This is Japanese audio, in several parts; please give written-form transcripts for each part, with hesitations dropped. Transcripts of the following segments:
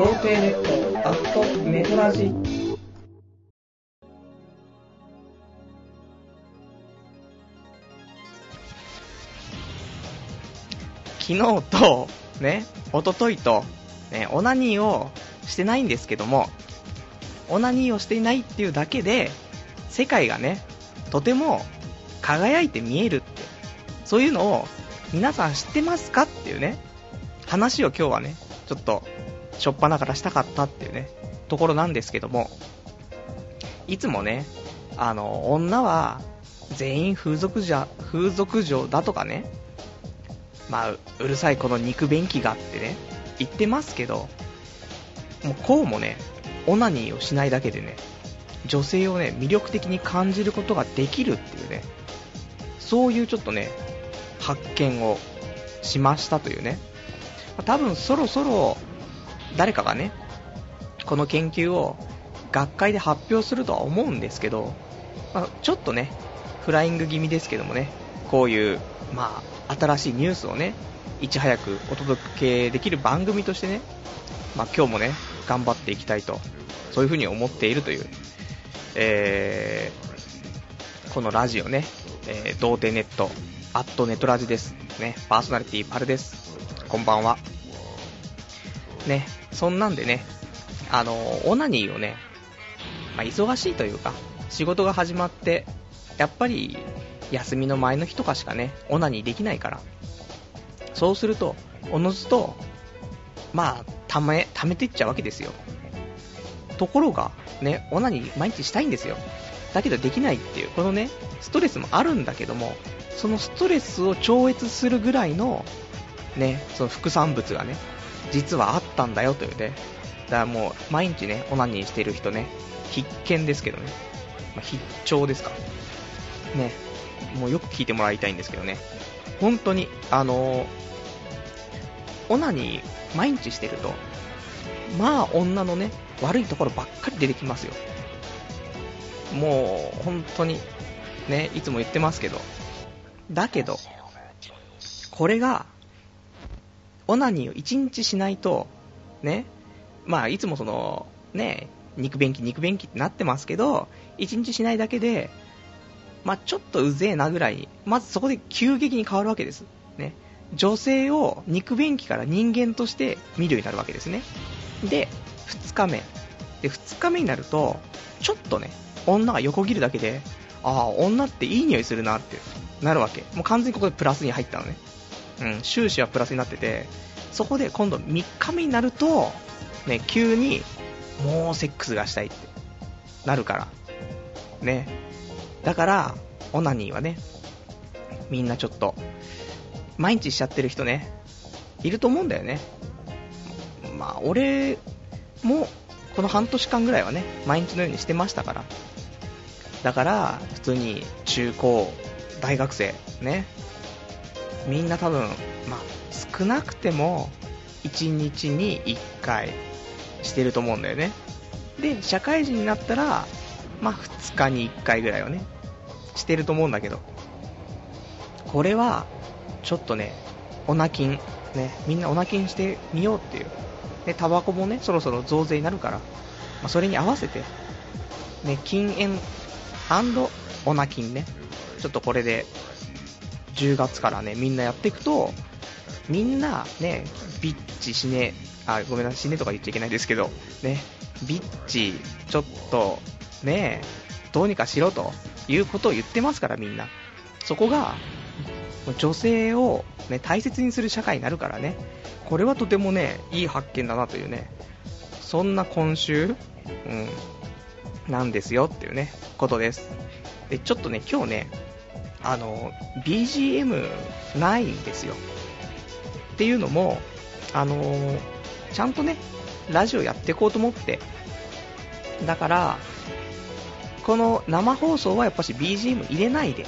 童貞ネットアットネトラジ。昨日とね、一昨日とね、オナニーをしてないんですけども、オナニーをしていないっていうだけで世界がね、とても輝いて見えるって、そういうのを皆さん知ってますかっていうね、話を今日はね、ちょっとしょっぱなからしたかったっていうね、ところなんですけども、いつもね、女は全員風俗嬢だとかね、まあ、うるさいこの肉便器がってね、言ってますけど、もうこうもね、オナニーをしないだけでね、女性をね、魅力的に感じることができるっていうね、そういうちょっとね、発見をしましたというね。多分そろそろ誰かがね、この研究を学会で発表するとは思うんですけど、まあ、ちょっとね、フライング気味ですけどもね、こういう、まあ、新しいニュースをね、いち早くお届けできる番組としてね、まあ、今日もね、頑張っていきたいと、そういうふうに思っているという、このラジオね、童貞ネットアットネトラジです、ね、パーソナリティパルです。こんばんはね。そんなんでね、オナニーをね、まあ、忙しいというか仕事が始まって、やっぱり休みの前の日とかしかね、オナニーできないから、そうするとおのずと、まあ、溜めていっちゃうわけですよ。ところがね、オナニー毎日したいんですよ。だけどできないっていう、このね、ストレスもあるんだけども、そのストレスを超越するぐらいのね、その副産物がね、実はあったんだよというね。だからもう毎日ね、オナニーしてる人ね、必見ですけどね、まあ、必聴ですかね。もうよく聞いてもらいたいんですけどね、本当にオナニー毎日してると、まあ女のね、悪いところばっかり出てきますよ。もう本当にね、いつも言ってますけど、だけどこれがオナニーを1日しないとね、まあいつもそのね、肉便器ってなってますけど、1日しないだけで、まあちょっとうぜえなぐらいに、まずそこで急激に変わるわけですね。女性を肉便器から人間として見るようになるわけですね。で、2日目、で2日目になるとちょっとね、女が横切るだけで、ああ女っていい匂いするなってなるわけ。もう完全にここでプラスに入ったのね、うん、終始はプラスになってて、そこで今度3日目になると、ね、急にもうセックスがしたいってなるからね。だからオナニーはね、みんなちょっと毎日しちゃってる人ね、いると思うんだよね。まあ俺もこの半年間ぐらいはね、毎日のようにしてましたから。だから普通に中高大学生ね、みんな多分、まあ、少なくても1日に1回してると思うんだよね。で社会人になったら、まあ、2日に1回ぐらいはね、してると思うんだけど、これはちょっとね、オナキンね、みんなオナキンしてみようっていう。でタバコもね、そろそろ増税になるから、まあ、それに合わせて、ね、禁煙&オナキンね、ちょっとこれで10月からね、みんなやっていくと、みんなね、ビッチしね、あ、ごめんなさい、しねとか言っちゃいけないですけどね、ビッチちょっとね、どうにかしろということを言ってますから、みんな。そこが女性を、ね、大切にする社会になるからね、これはとてもね、いい発見だなというね、そんな今週、うん、なんですよっていうね、ことです。でちょっとね、今日ね、BGM ないんですよ。っていうのも、ちゃんとね、ラジオやっていこうと思って、だからこの生放送はやっぱし BGM 入れないで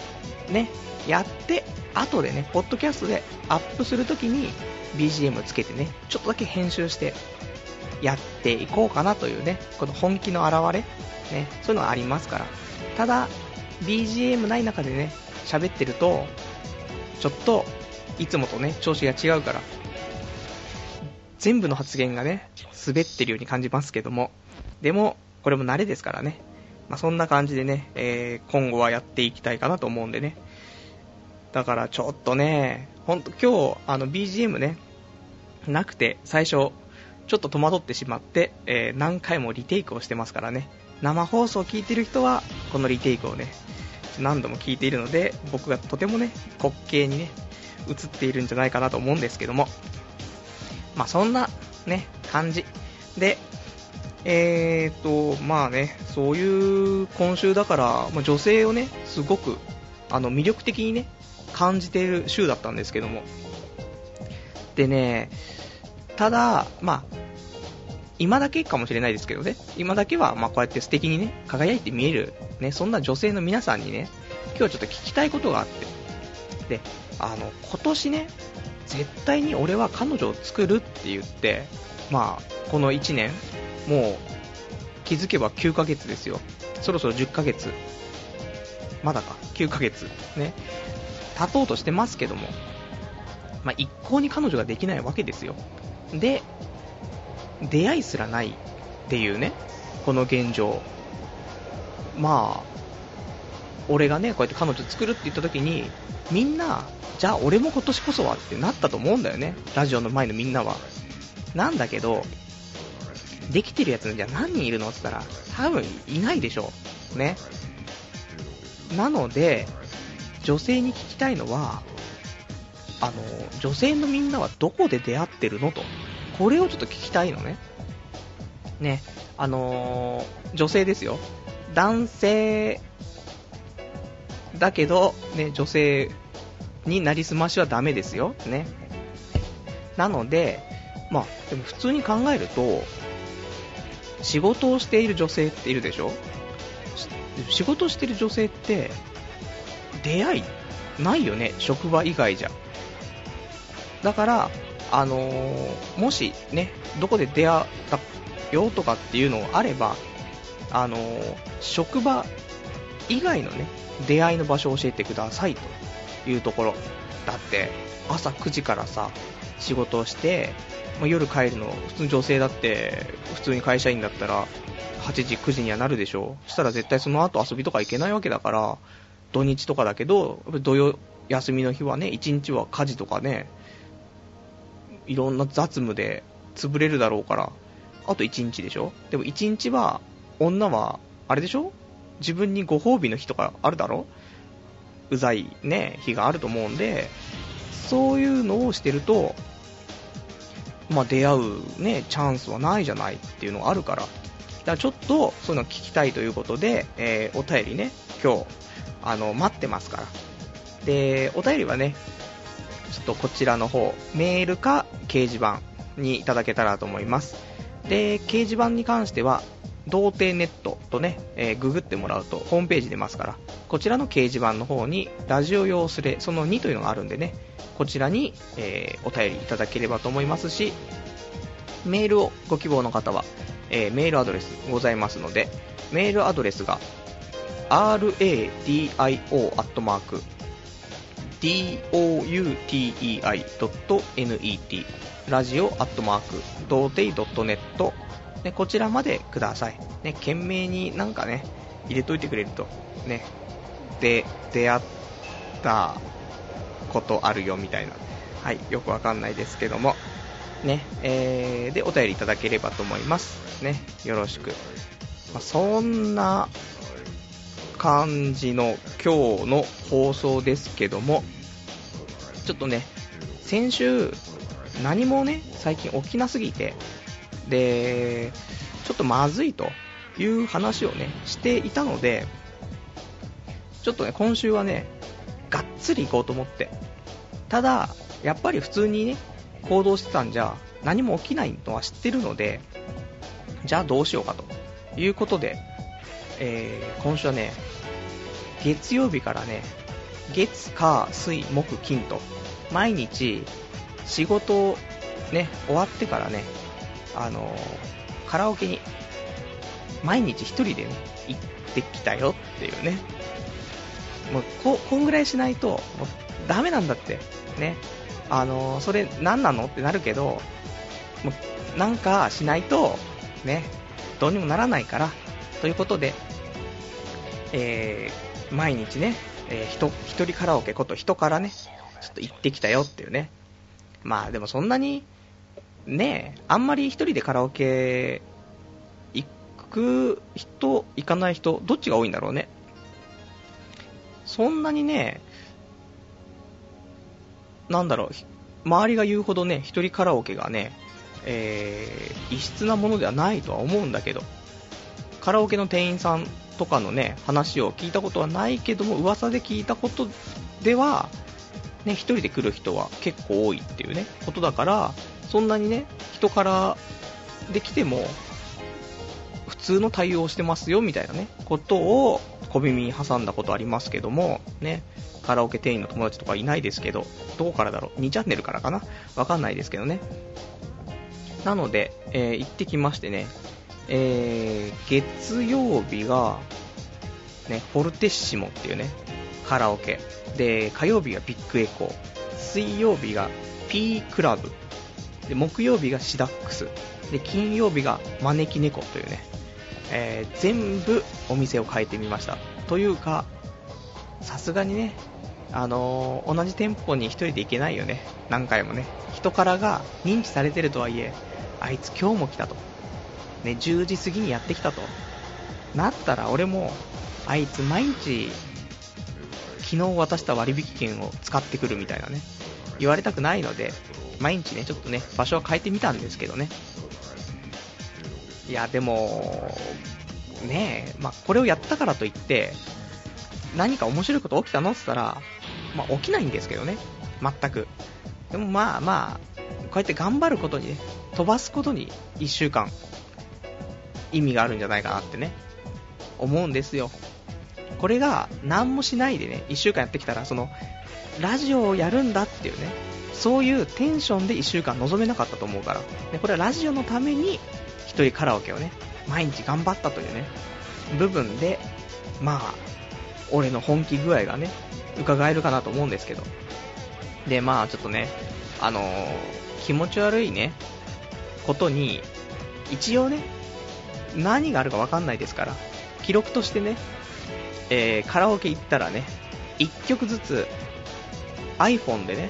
ね、やって後でね、ポッドキャストでアップするときに BGM つけてね、ちょっとだけ編集してやっていこうかなというね、この本気の表れね、そういうのがありますから。ただ BGM ない中でね、喋ってるとちょっといつもとね、調子が違うから、全部の発言がね滑ってるように感じますけども、でもこれも慣れですからね、まあ、そんな感じでね、今後はやっていきたいかなと思うんでね。だからちょっとねほんと今日BGM ねなくて最初ちょっと戸惑ってしまって、何回もリテイクをしてますからね。生放送を聞いてる人はこのリテイクをね何度も聞いているので僕がとてもね滑稽にね映っているんじゃないかなと思うんですけども、まあそんなね感じでまあねそういう今週だから、まあ、女性をねすごく魅力的にね感じている週だったんですけども、でねただまあ今だけかもしれないですけどね、今だけはまあこうやって素敵にね輝いて見えるねそんな女性の皆さんにね今日ちょっと聞きたいことがあって、で今年ね絶対に俺は彼女を作るって言ってまあこの1年もう気づけば9ヶ月ですよ、そろそろ10ヶ月まだか9ヶ月ね経とうとしてますけども、まあ、一向に彼女ができないわけですよ。で出会いすらないっていうねこの現状、まあ俺がねこうやって彼女作るって言った時にみんなじゃあ俺も今年こそはってなったと思うんだよね、ラジオの前のみんなは。なんだけどできてるやつじゃ何人いるのって言ったら多分いないでしょうね。なので女性に聞きたいのは女性のみんなはどこで出会ってるのと、これをちょっと聞きたいのね。ね、女性ですよ。男性だけど、ね、女性になりすましはダメですよ。ね。なので、まあ、でも普通に考えると、仕事をしている女性っているでしょ？仕事している女性って、出会いないよね。職場以外じゃ。だから、もしねどこで出会ったよとかっていうのがあれば、職場以外のね出会いの場所を教えてくださいというところだって、朝9時からさ仕事をして、まあ、夜帰るの普通の女性だって普通に会社員だったら8時9時にはなるでしょう。そしたら絶対その後遊びとか行けないわけだから、土日とかだけど土曜休みの日はね1日は家事とかねいろんな雑務で潰れるだろうから、あと1日でしょ。でも1日は女はあれでしょ、自分にご褒美の日とかあるだろ、うざいね日があると思うんで、そういうのをしてると、まあ、出会うねチャンスはないじゃないっていうのがあるから、だからちょっとそういうの聞きたいということで、お便りね今日待ってますから。でお便りはねちょっとこちらの方メールか掲示板にいただけたらと思います。で掲示板に関しては童貞ネットとね、ググってもらうとホームページ出ますから、こちらの掲示板の方にラジオ用スレその2というのがあるんでね、こちらに、お便りいただければと思いますし、メールをご希望の方は、メールアドレスございますので、メールアドレスが radio@doutei.net ラジオ@doutei.net でこちらまでくださいね。懸命になんかね入れといてくれるとね、で出会ったことあるよみたいな、はいよくわかんないですけどもね、でお便りいただければと思いますね、よろしく。まあ、そんな感じの今日の放送ですけども、ちょっとね先週何もね最近起きなすぎて、でちょっとまずいという話をねしていたので、ちょっとね今週はねがっつり行こうと思って、ただやっぱり普通にね行動してたんじゃ何も起きないのは知ってるので、じゃあどうしようかということで、今週はね月曜日からね月火水木金と毎日仕事をね終わってからねカラオケに毎日一人で、ね、行ってきたよっていうね、もうこんぐらいしないともうダメなんだってね、それ何なのってなるけど、もうなんかしないとね、どうにもならないからということで、毎日ね、一人カラオケこと人からねちょっと行ってきたよっていうね。まあでもそんなにね、あんまり一人でカラオケ行く人行かない人どっちが多いんだろうね。そんなにね、なんだろう、周りが言うほどね一人カラオケがね、異質なものではないとは思うんだけど、カラオケの店員さんとかのね話を聞いたことはないけども、噂で聞いたことではね、一人で来る人は結構多いっていうねことだから、そんなにね人からできても普通の対応してますよみたいなねことを小耳に挟んだことありますけどもね、カラオケ店員の友達とかいないですけど、どこからだろう、2チャンネルからかな、わかんないですけどね。なので、行ってきましてね、月曜日が、ね、フォルテッシモっていうねカラオケで、火曜日がビッグエコー、水曜日が P クラブで、木曜日がシダックスで、金曜日が招き猫というね、全部お店を変えてみました。というかさすがにね、同じ店舗に一人で行けないよね、何回もね。人からが認知されてるとはいえ、あいつ今日も来たと、ね、10時過ぎにやってきたとなったら、俺もあいつ毎日昨日渡した割引券を使ってくるみたいなね、言われたくないので毎日ねちょっとね場所は変えてみたんですけどね。いやでもねえ、まあ、これをやったからといって何か面白いこと起きたのって言ったら、まあ、起きないんですけどね全く。でもまあまあこうやって頑張ることにね、飛ばすことに1週間意味があるんじゃないかなってね思うんですよ。これが何もしないでね1週間やってきたら、そのラジオをやるんだっていうね、そういうテンションで1週間臨めなかったと思うから、ね、これはラジオのために一人カラオケをね毎日頑張ったというね部分で、まあ俺の本気具合がね伺えるかなと思うんですけど。でまあちょっとね、気持ち悪いねことに一応ね何があるか分かんないですから、記録としてね、カラオケ行ったらね1曲ずつ iPhone でね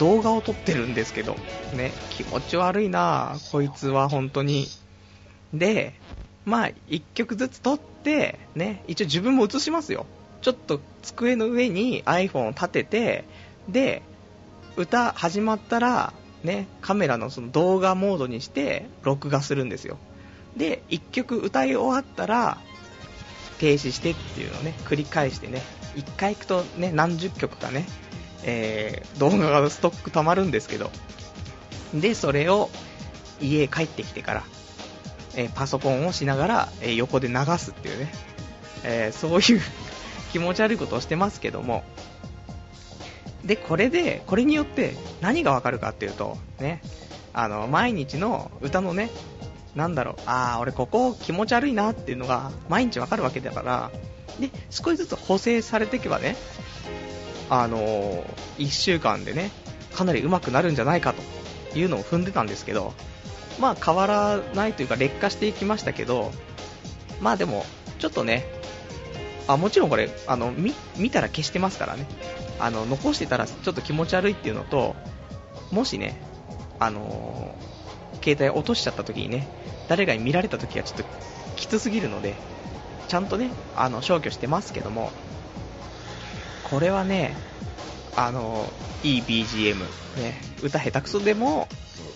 動画を撮ってるんですけどね、気持ち悪いなこいつは本当に。でまあ1曲ずつ撮ってね、一応自分も映しますよ。ちょっと机の上に iPhone を立てて、で歌始まったらねカメラのその動画モードにして録画するんですよ。で1曲歌い終わったら停止してっていうのをね繰り返してね、1回行くとね何十曲かね、動画がストック溜まるんですけど、でそれを家帰ってきてから、パソコンをしながら、横で流すっていうね、そういう気持ち悪いことをしてますけども。でこれによって何がわかるかっていうとね、毎日の歌のね、なんだろう、あー俺ここ気持ち悪いなっていうのが毎日わかるわけだから、で少しずつ補正されていけばね、1週間でねかなり上手くなるんじゃないかというのを踏んでたんですけど、まあ変わらないというか劣化していきましたけど、まあでもちょっとね、あもちろんこれ見たら消してますからね、残してたらちょっと気持ち悪いっていうのと、もしね携帯落としちゃった時にね誰かに見られた時はちょっときつすぎるので、ちゃんとね消去してますけども、これはねいい BGM、ね、歌下手くそでも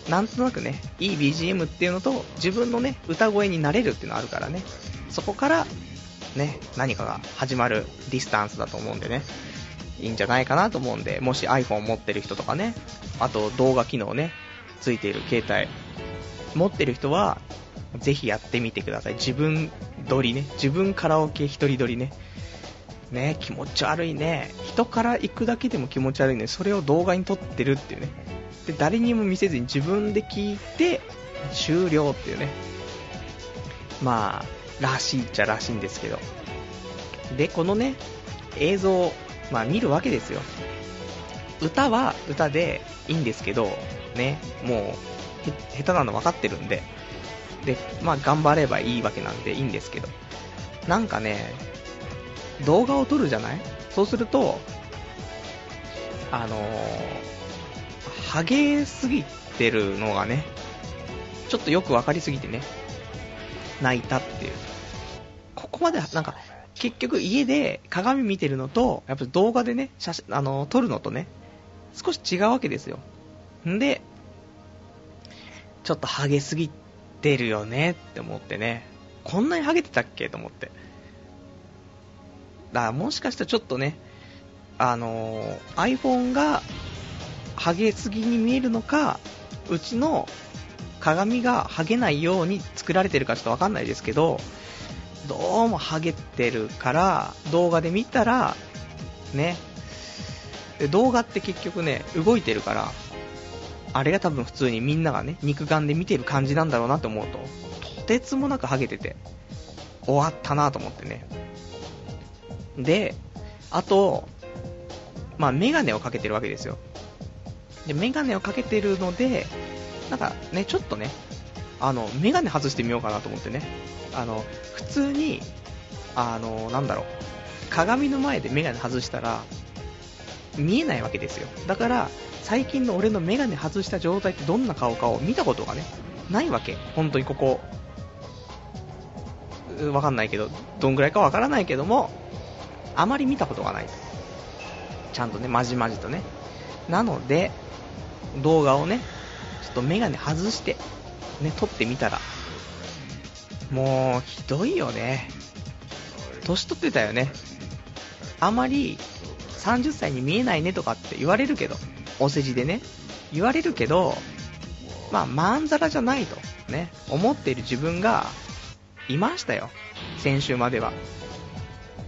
なんとなくねいい BGM っていうのと自分のね歌声に慣れるっていうのあるからね、そこからね何かが始まるディスタンスだと思うんでね、いいんじゃないかなと思うんで、もし iPhone 持ってる人とかね、あと動画機能ねついている携帯持ってる人はぜひやってみてください。自分撮りね、自分カラオケ一人撮りね、ね気持ち悪いね、人から行くだけでも気持ち悪いね、それを動画に撮ってるっていうね、で誰にも見せずに自分で聞いて終了っていうね、まあらしいっちゃらしいんですけど。でこのね映像を、まあ、見るわけですよ。歌は歌でいいんですけどね、もう下手なの分かってるんで、で、まあ頑張ればいいわけなんでいいんですけど、なんかね、動画を撮るじゃない？そうすると、ハゲすぎてるのがね、ちょっとよく分かりすぎてね、泣いたっていう。ここまでなんか、結局家で鏡見てるのと、やっぱり動画でね、写真、撮るのとね、少し違うわけですよ。んで、ちょっとハゲすぎてるよねって思ってね、こんなにハゲてたっけと思って。だからもしかしたらちょっとね、iPhone がハゲすぎに見えるのか、うちの鏡がハゲないように作られてるかちょっとわかんないですけど、どうもハゲてるから動画で見たらね、動画って結局ね動いてるから、あれが多分普通にみんながね肉眼で見てる感じなんだろうなと思うと、とてつもなくハゲてて終わったなと思ってね。で、あとまあメガネをかけてるわけですよ。で、メガネをかけてるので、なんかねちょっとねメガネ外してみようかなと思ってね、普通になんだろう、鏡の前でメガネ外したら見えないわけですよ。だから最近の俺のメガネ外した状態ってどんな顔かを見たことがねないわけ。本当にここわかんないけど、どんぐらいかわからないけども、あまり見たことがない、ちゃんとねまじまじとね。なので動画をねちょっとメガネ外してね撮ってみたら、もうひどいよね。年取ってたよね。あまり30歳に見えないねとかって言われるけど、お世辞でね言われるけど、まあまんざらじゃないとね思っている自分がいましたよ、先週までは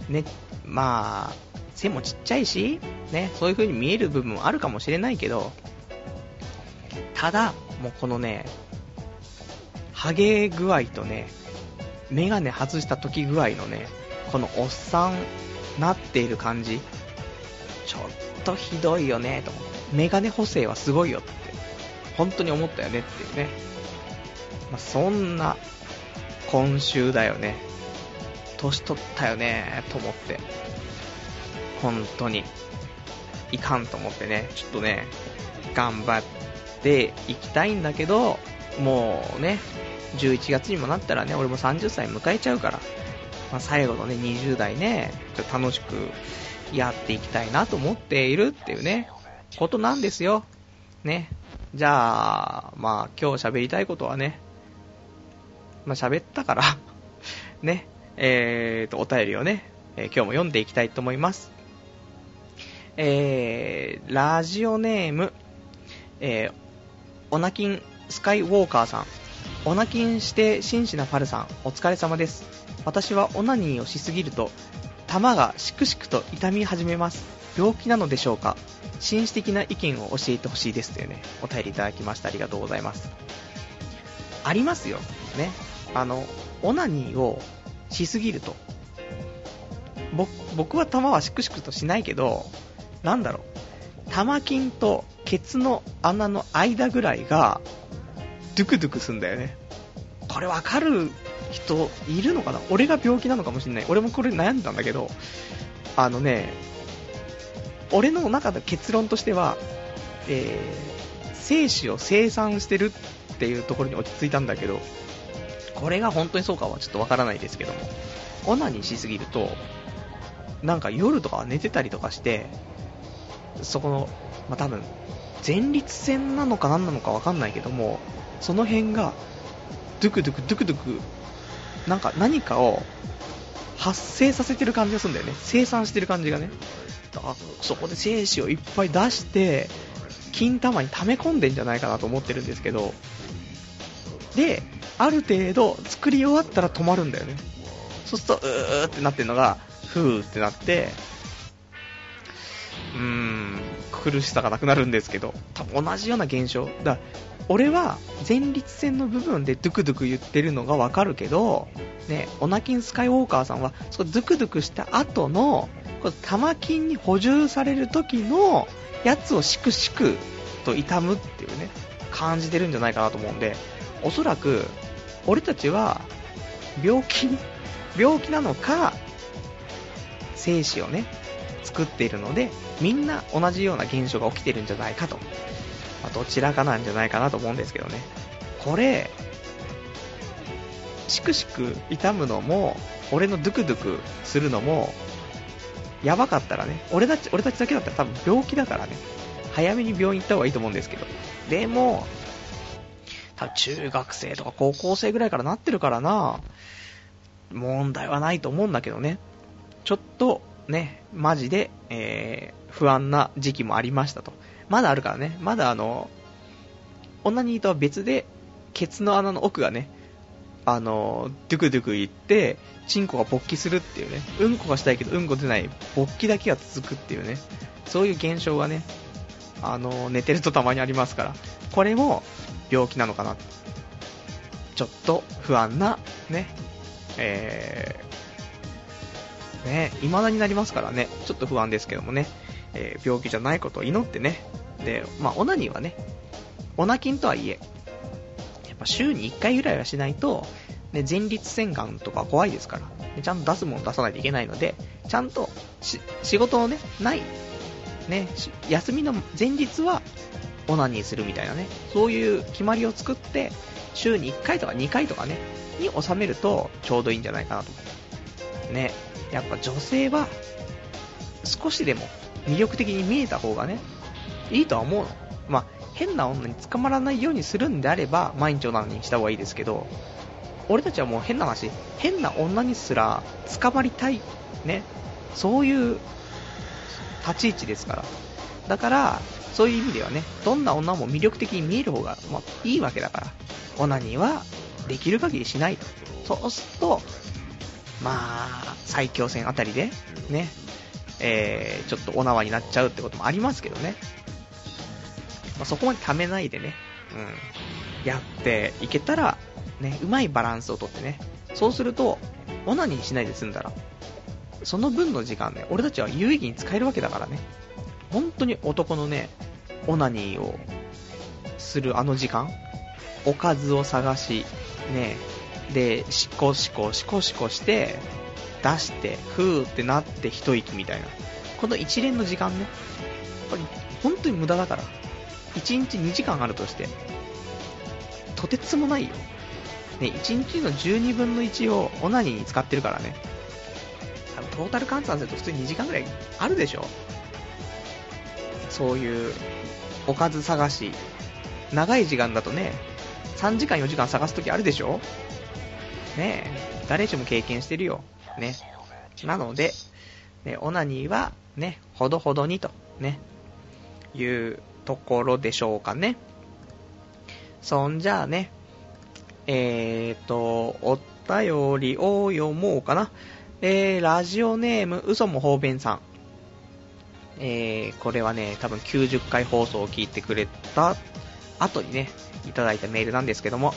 ね。まあ背もちっちゃいしね、そういう風に見える部分もあるかもしれないけど、ただもうこのねハゲ具合とねメガネ外した時具合のね、このおっさんなっている感じ、ちょっとひどいよねと思って、メガネ補正はすごいよって本当に思ったよねっていうね、まあ、そんな今週だよね。年取ったよねと思って、本当にいかんと思ってね、ちょっとね頑張っていきたいんだけど、もうね11月にもなったらね俺も30歳迎えちゃうから、まあ、最後のね20代ねちょっと楽しくやっていきたいなと思っているっていうねことなんですよね。じゃあまあ今日喋りたいことはね、まあ喋ったからね、お便りをね、今日も読んでいきたいと思います。ラジオネーム、オナキンスカイウォーカーさん、オナキンして真摯なパルさん、お疲れ様です。私はオナニーをしすぎると玉がしくしくと痛み始めます。病気なのでしょうか。紳士的な意見を教えてほしいですというねお便りいただきました。ありがとうございます。ありますよね、オナニーをしすぎると。僕は玉はしくしくとしないけど、なんだろう、玉筋とケツの穴の間ぐらいがドゥクドゥクすんだよね。これわかる人いるのかな。俺が病気なのかもしれない。俺もこれ悩んだんだけど、俺の中の結論としては、精子を生産してるっていうところに落ち着いたんだけど、これが本当にそうかはちょっとわからないですけども、オナニーしすぎるとなんか夜とか寝てたりとかして、そこの、まあ、多分前立腺なのか何なのかわかんないけども、その辺がドゥクドゥクドゥクドゥクなんか何かを発生させてる感じがするんだよね。生産してる感じがね。だからそこで精子をいっぱい出して金玉に溜め込んでんじゃないかなと思ってるんですけど、である程度作り終わったら止まるんだよね。そうするとうーってなってるのがふーってなって、苦しさがなくなるんですけど、多分同じような現象だ。俺は前立腺の部分でドゥクドゥク言ってるのがわかるけど、ね、オナキンスカイウォーカーさんはそこドゥクドゥクした後の玉筋に補充される時のやつをシクシクと痛むっていうね感じてるんじゃないかなと思うんで、おそらく俺たちは病気なのか精子をね作っているので、みんな同じような現象が起きてるんじゃないかと、どちらかなんじゃないかなと思うんですけどね。これしくしく痛むのも俺のドゥクドゥクするのもやばかったらね、俺たちだけだったら多分病気だからね、早めに病院行った方がいいと思うんですけど、でも多分中学生とか高校生ぐらいからなってるからな、問題はないと思うんだけどね。ちょっとねマジで、不安な時期もありましたと。まだあるからね、まだオナニーとは別でケツの穴の奥がねドゥクドゥクいってチンコが勃起するっていうね、うんこがしたいけどうんこ出ない、勃起だけが続くっていうね、そういう現象がね寝てるとたまにありますから、これも病気なのかな、ちょっと不安なね未だになりますからね、ちょっと不安ですけどもね、病気じゃないことを祈ってね。で、オナニーはねオナキンとはいえやっぱ週に1回ぐらいはしないと、ね、前立腺がんとか怖いですから、ね、ちゃんと出すもの出さないといけないので、ちゃんと仕事のねないね休みの前日はオナニーするみたいなね、そういう決まりを作って週に1回とか2回とかねに収めるとちょうどいいんじゃないかなと思うね。やっぱ女性は少しでも魅力的に見えた方がねいいとは思うの。変な女に捕まらないようにするんであれば毎日オナニーした方がいいですけど、俺たちはもう変な話、変な女にすら捕まりたいね、そういう立ち位置ですから。だからそういう意味ではね、どんな女も魅力的に見える方が、いいわけだから、オナニーはできる限りしないと。そうすると最強戦あたりでね、ちょっとお縄になっちゃうってこともありますけどね、そこまでためないでね、やっていけたらね、うまいバランスをとってね。そうするとオナニーしないで済んだらその分の時間ね、俺たちは有意義に使えるわけだからね。本当に男のねオナニーをするあの時間、おかずを探しね、でシコシコシコシコして出してふーってなって一息みたいな、この一連の時間ね、やっぱり本当に無駄だから、1日2時間あるとしてとてつもないよ、ね、1日の12分の1をオナニーに使ってるからね、多分トータル換算すると普通に2時間ぐらいあるでしょ。そういうおかず探し、長い時間だとね3時間4時間探すときあるでしょね、え誰しも経験してるよね。なので、ね、オナニーはねほどほどにとねいうところでしょうかね。そんじゃあね、お便りを読もうかな。ラジオネーム嘘も方便さん、これはね多分90回放送を聞いてくれた後にねいただいたメールなんですけども、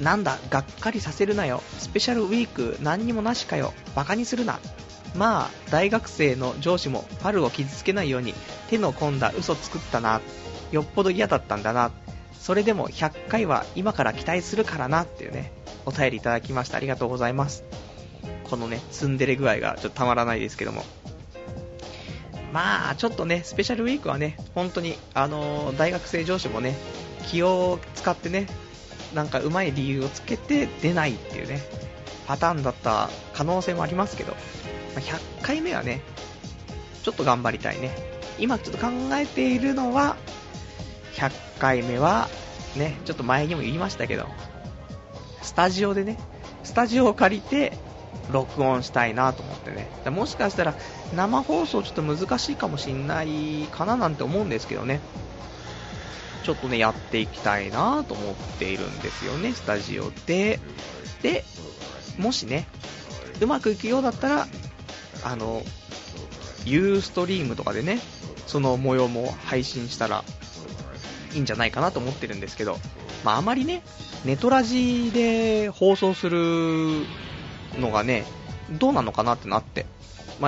なんだがっかりさせるなよ、スペシャルウィーク何にもなしかよ、バカにするな、大学生の上司もパルを傷つけないように手の込んだ嘘作ったな、よっぽど嫌だったんだな、それでも100回は今から期待するからなっていうねお便りいただきました。ありがとうございます。このねツンデレ具合がちょっとたまらないですけども、ちょっとねスペシャルウィークはね本当に大学生上司もね気を使ってねなんかうまい理由をつけて出ないっていうねパターンだった可能性もありますけど、100回目はねちょっと頑張りたいね。今ちょっと考えているのは100回目はねちょっと前にも言いましたけど、スタジオを借りて録音したいなと思ってね、もしかしたら生放送ちょっと難しいかもしんないかななんて思うんですけどね、ちょっとねやっていきたいなと思っているんですよね、スタジオで。でもしねうまくいくようだったらユーストリームとかでねその模様も配信したらいいんじゃないかなと思ってるんですけど、あまりねネトラジで放送するのがねどうなのかなってなって、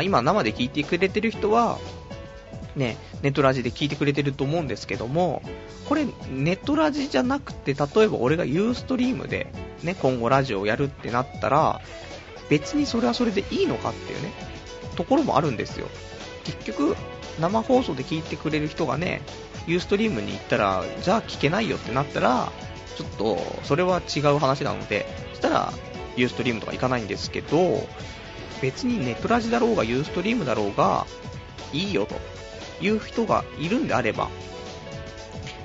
今生で聞いてくれてる人はね、ネットラジで聞いてくれてると思うんですけども、これネットラジじゃなくて、例えば俺がユーストリームで、ね、今後ラジオをやるってなったら別にそれはそれでいいのかっていうねところもあるんですよ。結局生放送で聞いてくれる人がね、ユーストリームに行ったらじゃあ聞けないよってなったらちょっとそれは違う話なので、そしたらユーストリームとか行かないんですけど、別にネットラジだろうがユーストリームだろうがいいよという人がいるんであれば、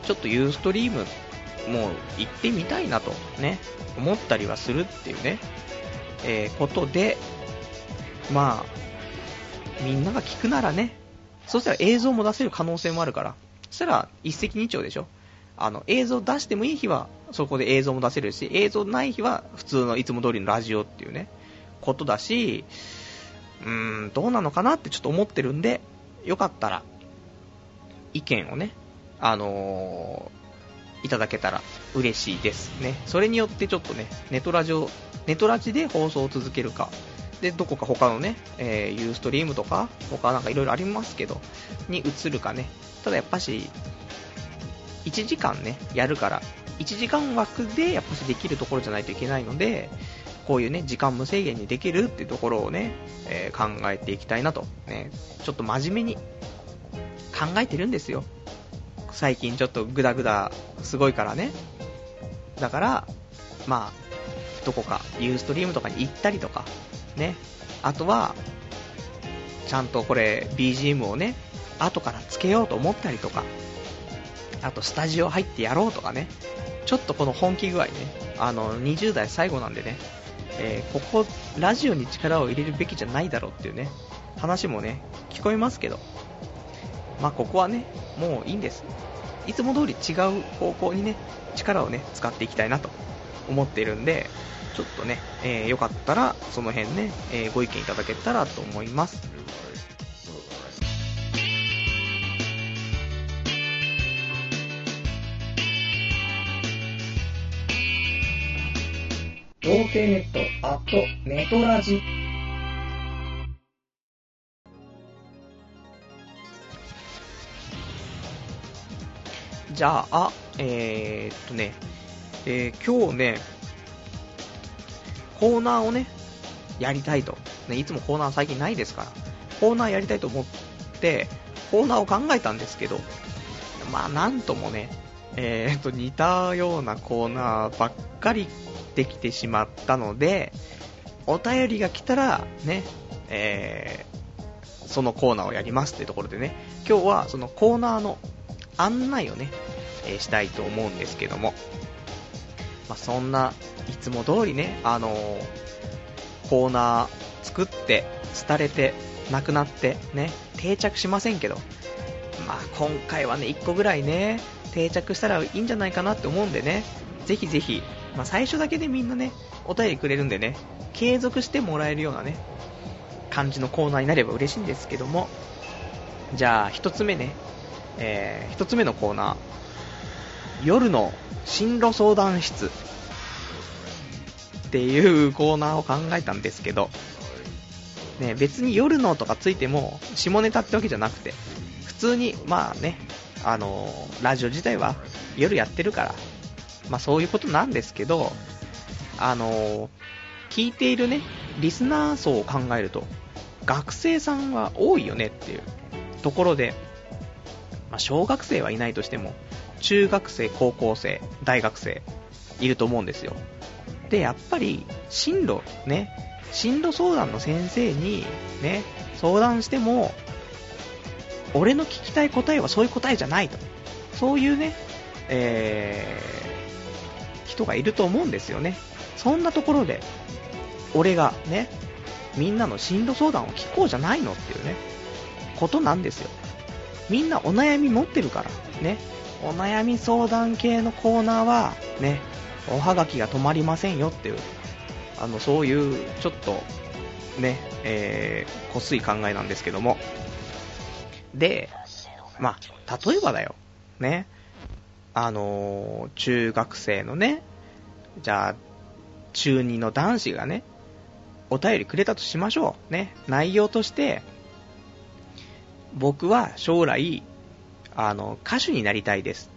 ちょっとユーストリームも行ってみたいなとね思ったりはするっていうね、ことで、まあみんなが聞くならね、そしたら映像も出せる可能性もあるから、そしたら一石二鳥でしょ。映像出してもいい日はそこで映像も出せるし、映像ない日は普通のいつも通りのラジオっていうねことだし、どうなのかなってちょっと思ってるんで、よかったら意見をね、いただけたら嬉しいですね。それによってちょっとね、ネトラジで放送を続けるかで、どこか他のね、ユーストリームとか他なんかいろいろありますけどに移るかね。ただやっぱし1時間ねやるから、1時間枠でやっぱしできるところじゃないといけないので、こういうね時間無制限にできるっていうところをね、考えていきたいなとね、ちょっと真面目に考えてるんですよ。最近ちょっとグダグダすごいからね。だからまあどこかユーストリームとかに行ったりとかね、あとはちゃんとこれ BGM をね後からつけようと思ったりとか、あとスタジオ入ってやろうとかね、ちょっとこの本気具合ね、20代最後なんでね、ここラジオに力を入れるべきじゃないだろうっていうね話もね聞こえますけど、まあここはねもういいんです。いつも通り違う方向にね力をね使っていきたいなと思っているんで、ちょっとね、よかったらその辺ね、ご意見いただけたらと思います。童貞ネットアットネトラジ。じゃあね、今日ねコーナーをねやりたいと、ね、いつもコーナー最近ないですから、コーナーやりたいと思ってコーナーを考えたんですけど、まあなんともね、似たようなコーナーばっかりできてしまったので、お便りが来たらね、そのコーナーをやりますというところでね、今日はそのコーナーの案内をね、したいと思うんですけども、まあ、そんないつも通りね、コーナー作って廃れてなくなってね定着しませんけど、まあ今回はね1個ぐらいね定着したらいいんじゃないかなって思うんでね、ぜひぜひ、まあ、最初だけでみんなねお便りくれるんでね、継続してもらえるようなね感じのコーナーになれば嬉しいんですけども、じゃあ一つ目ね、一つ目のコーナー、夜の進路相談室っていうコーナーを考えたんですけど、ね、別に夜のとかついても下ネタってわけじゃなくて、普通にまあね、ラジオ自体は夜やってるから、まあ、そういうことなんですけど、聞いているねリスナー層を考えると学生さんは多いよねっていうところで、まあ、小学生はいないとしても中学生、高校生、大学生いると思うんですよ。でやっぱり進路相談の先生にね相談しても、俺の聞きたい答えはそういう答えじゃないと、そういうね、人がいると思うんですよね。そんなところで俺がねみんなの進路相談を聞こうじゃないのっていうねことなんですよ。みんなお悩み持ってるからね、お悩み相談系のコーナーはねおはがきが止まりませんよっていう、そういうちょっとね、こすい考えなんですけども、でまあ例えばだよね、中学生のね、じゃあ中2の男子がねお便りくれたとしましょうね。内容として僕は将来歌手になりたいです、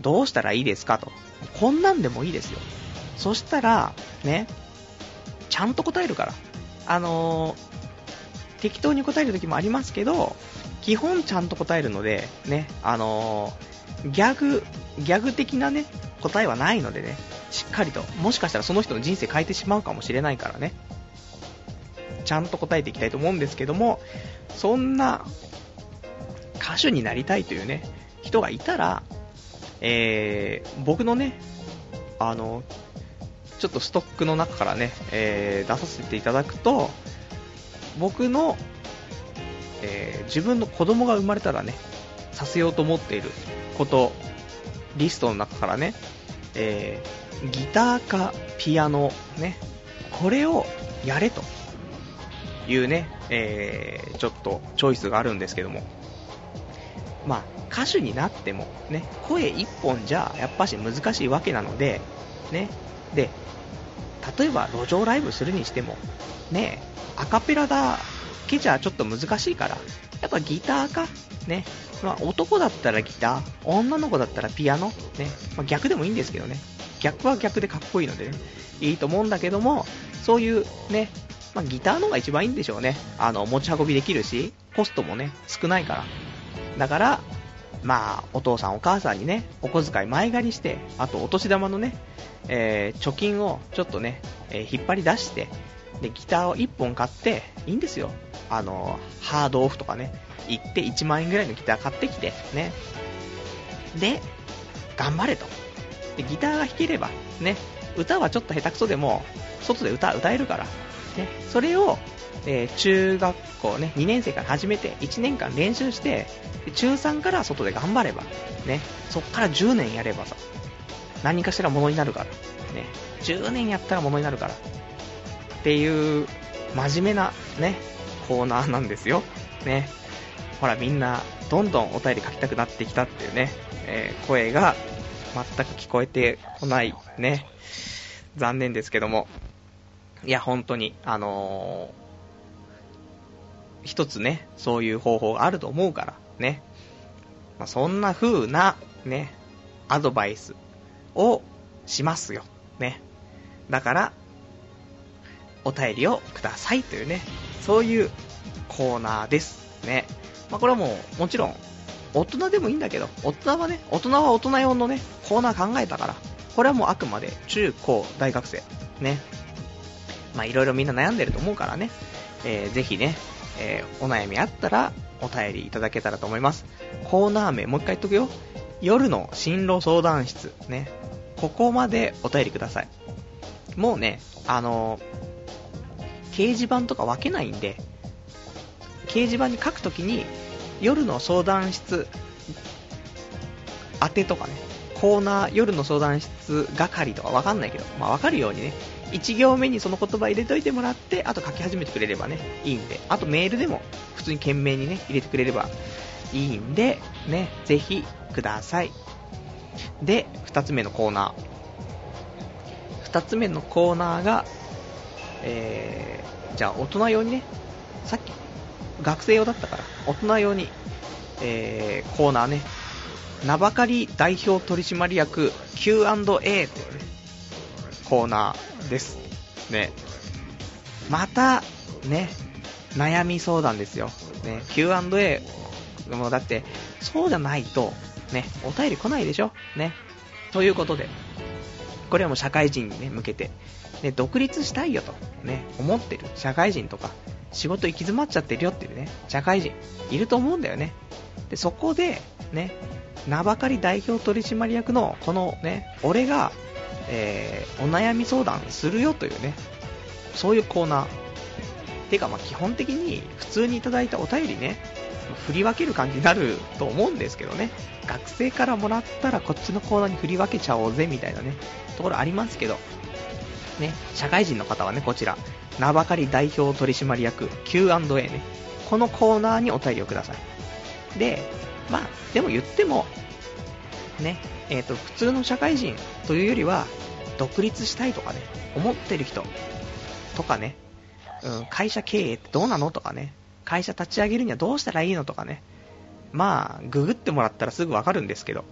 どうしたらいいですかと、こんなんでもいいですよ。そしたらね、ちゃんと答えるから、適当に答える時もありますけど、基本ちゃんと答えるのでね、ギャグ的なね答えはないのでね、しっかりと、もしかしたらその人の人生変えてしまうかもしれないからね、ちゃんと答えていきたいと思うんですけども、そんな歌手になりたいというね人がいたら、僕のねちょっとストックの中からね、出させていただくと、僕の、自分の子供が生まれたらねさせようと思っていることリストの中からね、ギターかピアノね、これをやれというね、ちょっとチョイスがあるんですけども、まあ、歌手になっても、ね、声一本じゃやっぱし難しいわけなので、ね、で例えば路上ライブするにしても、ね、アカペラだけじゃちょっと難しいから、やっぱギターか、ね、まあ、男だったらギター、女の子だったらピアノ、ね、まあ、逆でもいいんですけどね、逆は逆でかっこいいので、ね、いいと思うんだけども、そういうね、まあ、ギターの方が一番いいんでしょうね。持ち運びできるしコストもね少ないから、だから、まあ、お父さんお母さんにねお小遣い前借りして、あとお年玉のね、貯金をちょっとね、引っ張り出して、でギターを1本買っていいんですよ。ハードオフとかね行って1万円ぐらいのギター買ってきてね、で頑張れと。でギターが弾ければね、歌はちょっと下手くそでも外で歌えるから、ね、それを中学校、ね、2年生から始めて1年間練習して、中3から外で頑張れば、ね、そっから10年やればさ、何かしらものになるから、ね、10年やったらものになるからっていう真面目な、ね、コーナーなんですよ、ね、ほらみんなどんどんお便り書きたくなってきたっていうね、声が全く聞こえてこないね、残念ですけども、いや本当に一つねそういう方法があると思うからね、まあ、そんな風なねアドバイスをしますよね。だからお便りをくださいというね、そういうコーナーですね。まあ、これはもうもちろん大人でもいいんだけど、大人は大人用のねコーナー考えたから、これはもうあくまで中高大学生ね、まあいろいろみんな悩んでると思うからね、ぜひね、お悩みあったらお便りいただけたらと思います。コーナー名もう一回言っとくよ。夜の進路相談室ね、ここまでお便りください。もうね掲示板とか分けないんで、掲示板に書くときに夜の相談室宛てとかね、コーナー夜の相談室係とか分かんないけど、まあ、分かるようにね1行目にその言葉入れといてもらって、あと書き始めてくれればねいいんで、あとメールでも普通に懸命にね入れてくれればいいんでね、ぜひください。で2つ目のコーナーが、じゃあ大人用にね、さっき学生用だったから大人用に、コーナーね、名ばかり代表取締役 Q&A というねコーナーですね。またね悩み相談ですよ、ね、Q&A もだってそうじゃないとねお便り来ないでしょね。ということでこれはもう社会人に、ね、向けて、ね、独立したいよと、ね、思ってる社会人とか仕事行き詰まっちゃってるよっていうね社会人いると思うんだよね。でそこでね名ばかり代表取締役のこのね俺がお悩み相談するよというね、そういうコーナーてか、まあ基本的に普通にいただいたお便りね振り分ける感じになると思うんですけどね、学生からもらったらこっちのコーナーに振り分けちゃおうぜみたいなねところありますけどね、社会人の方はねこちら名ばかり代表取締役 Q&A ね、このコーナーにお便りをください。でまあでも言ってもね普通の社会人というよりは独立したいとかね思ってる人とかね、会社経営ってどうなのとかね、会社立ち上げるにはどうしたらいいのとかね、まあググってもらったらすぐわかるんですけど、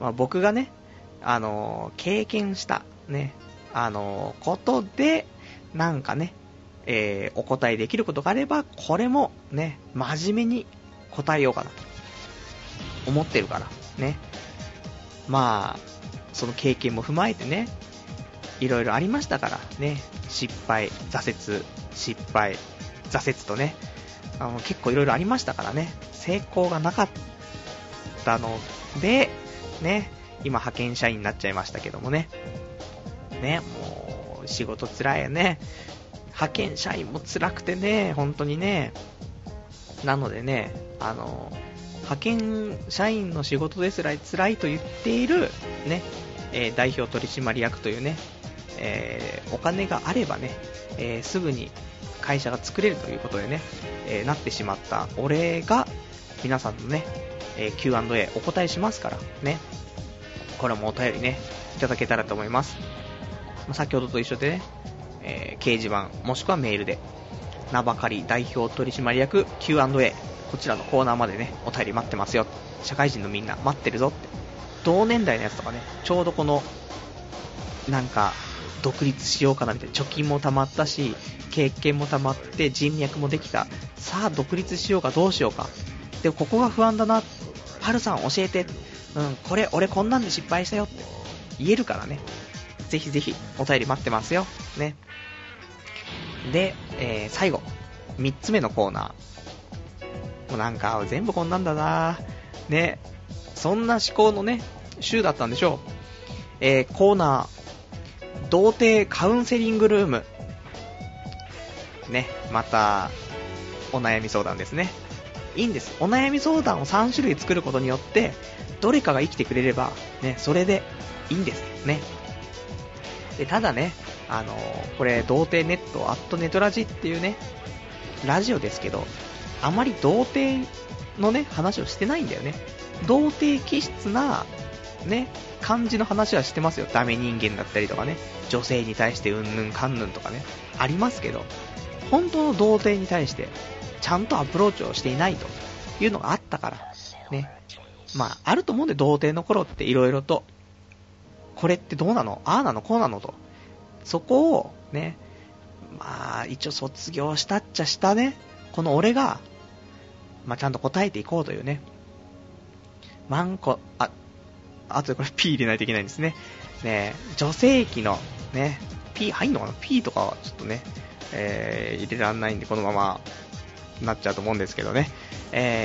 まあ、僕がね経験したねことでなんかね、お答えできることがあれば、これもね真面目に答えようかなと思ってるからね、まあその経験も踏まえてね、いろいろありましたからね、失敗挫折とね、結構いろいろありましたからね、成功がなかったのでね、今派遣社員になっちゃいましたけどもね、もう仕事つらいよね、派遣社員も辛くてね、本当にね。なのでね、派遣社員の仕事ですら辛いと言っているね、代表取締役というね、お金があればね、すぐに会社が作れるということでね、なってしまった俺が皆さんのね、Q&A お答えしますからね、これもお便りねいただけたらと思います。先ほどと一緒でね、掲示板もしくはメールで名ばかり代表取締役 Q&A こちらのコーナーまでねお便り待ってますよ、社会人のみんな待ってるぞって、同年代のやつとかね、ちょうどこのなんか独立しようかなみたいな、貯金もたまったし経験もたまって人脈もできた、さあ独立しようかどうしようか、でここが不安だな、パルさん教えて、これ俺こんなんで失敗したよって言えるからね、ぜひぜひお便り待ってますよね。で、最後3つ目のコーナー、もうなんか全部こんなんだなね、そんな思考のね週だったんでしょう。コーナー童貞カウンセリングルームね、またお悩み相談ですね。いいんです、お悩み相談を3種類作ることによってどれかが生きてくれればね、それでいいんですね。でただね、これ童貞ネットアットネトラジっていうねラジオですけど、あまり童貞のね話をしてないんだよね。童貞気質なね感じの話はしてますよ、ダメ人間だったりとかね、女性に対してうんぬんかんぬんとかねありますけど、本当の童貞に対してちゃんとアプローチをしていないというのがあったからね、まああると思うんで、童貞の頃っていろいろとこれってどうなの、ああなのこうなのと、そこをね、まあ一応卒業したっちゃしたね、この俺が、まあ、ちゃんと答えていこうというね、あとでこれ P 入れないといけないんですね。ね、女性器のね P 入んのかな、 P とかはちょっとね、入れらんないんでこのままなっちゃうと思うんですけどね、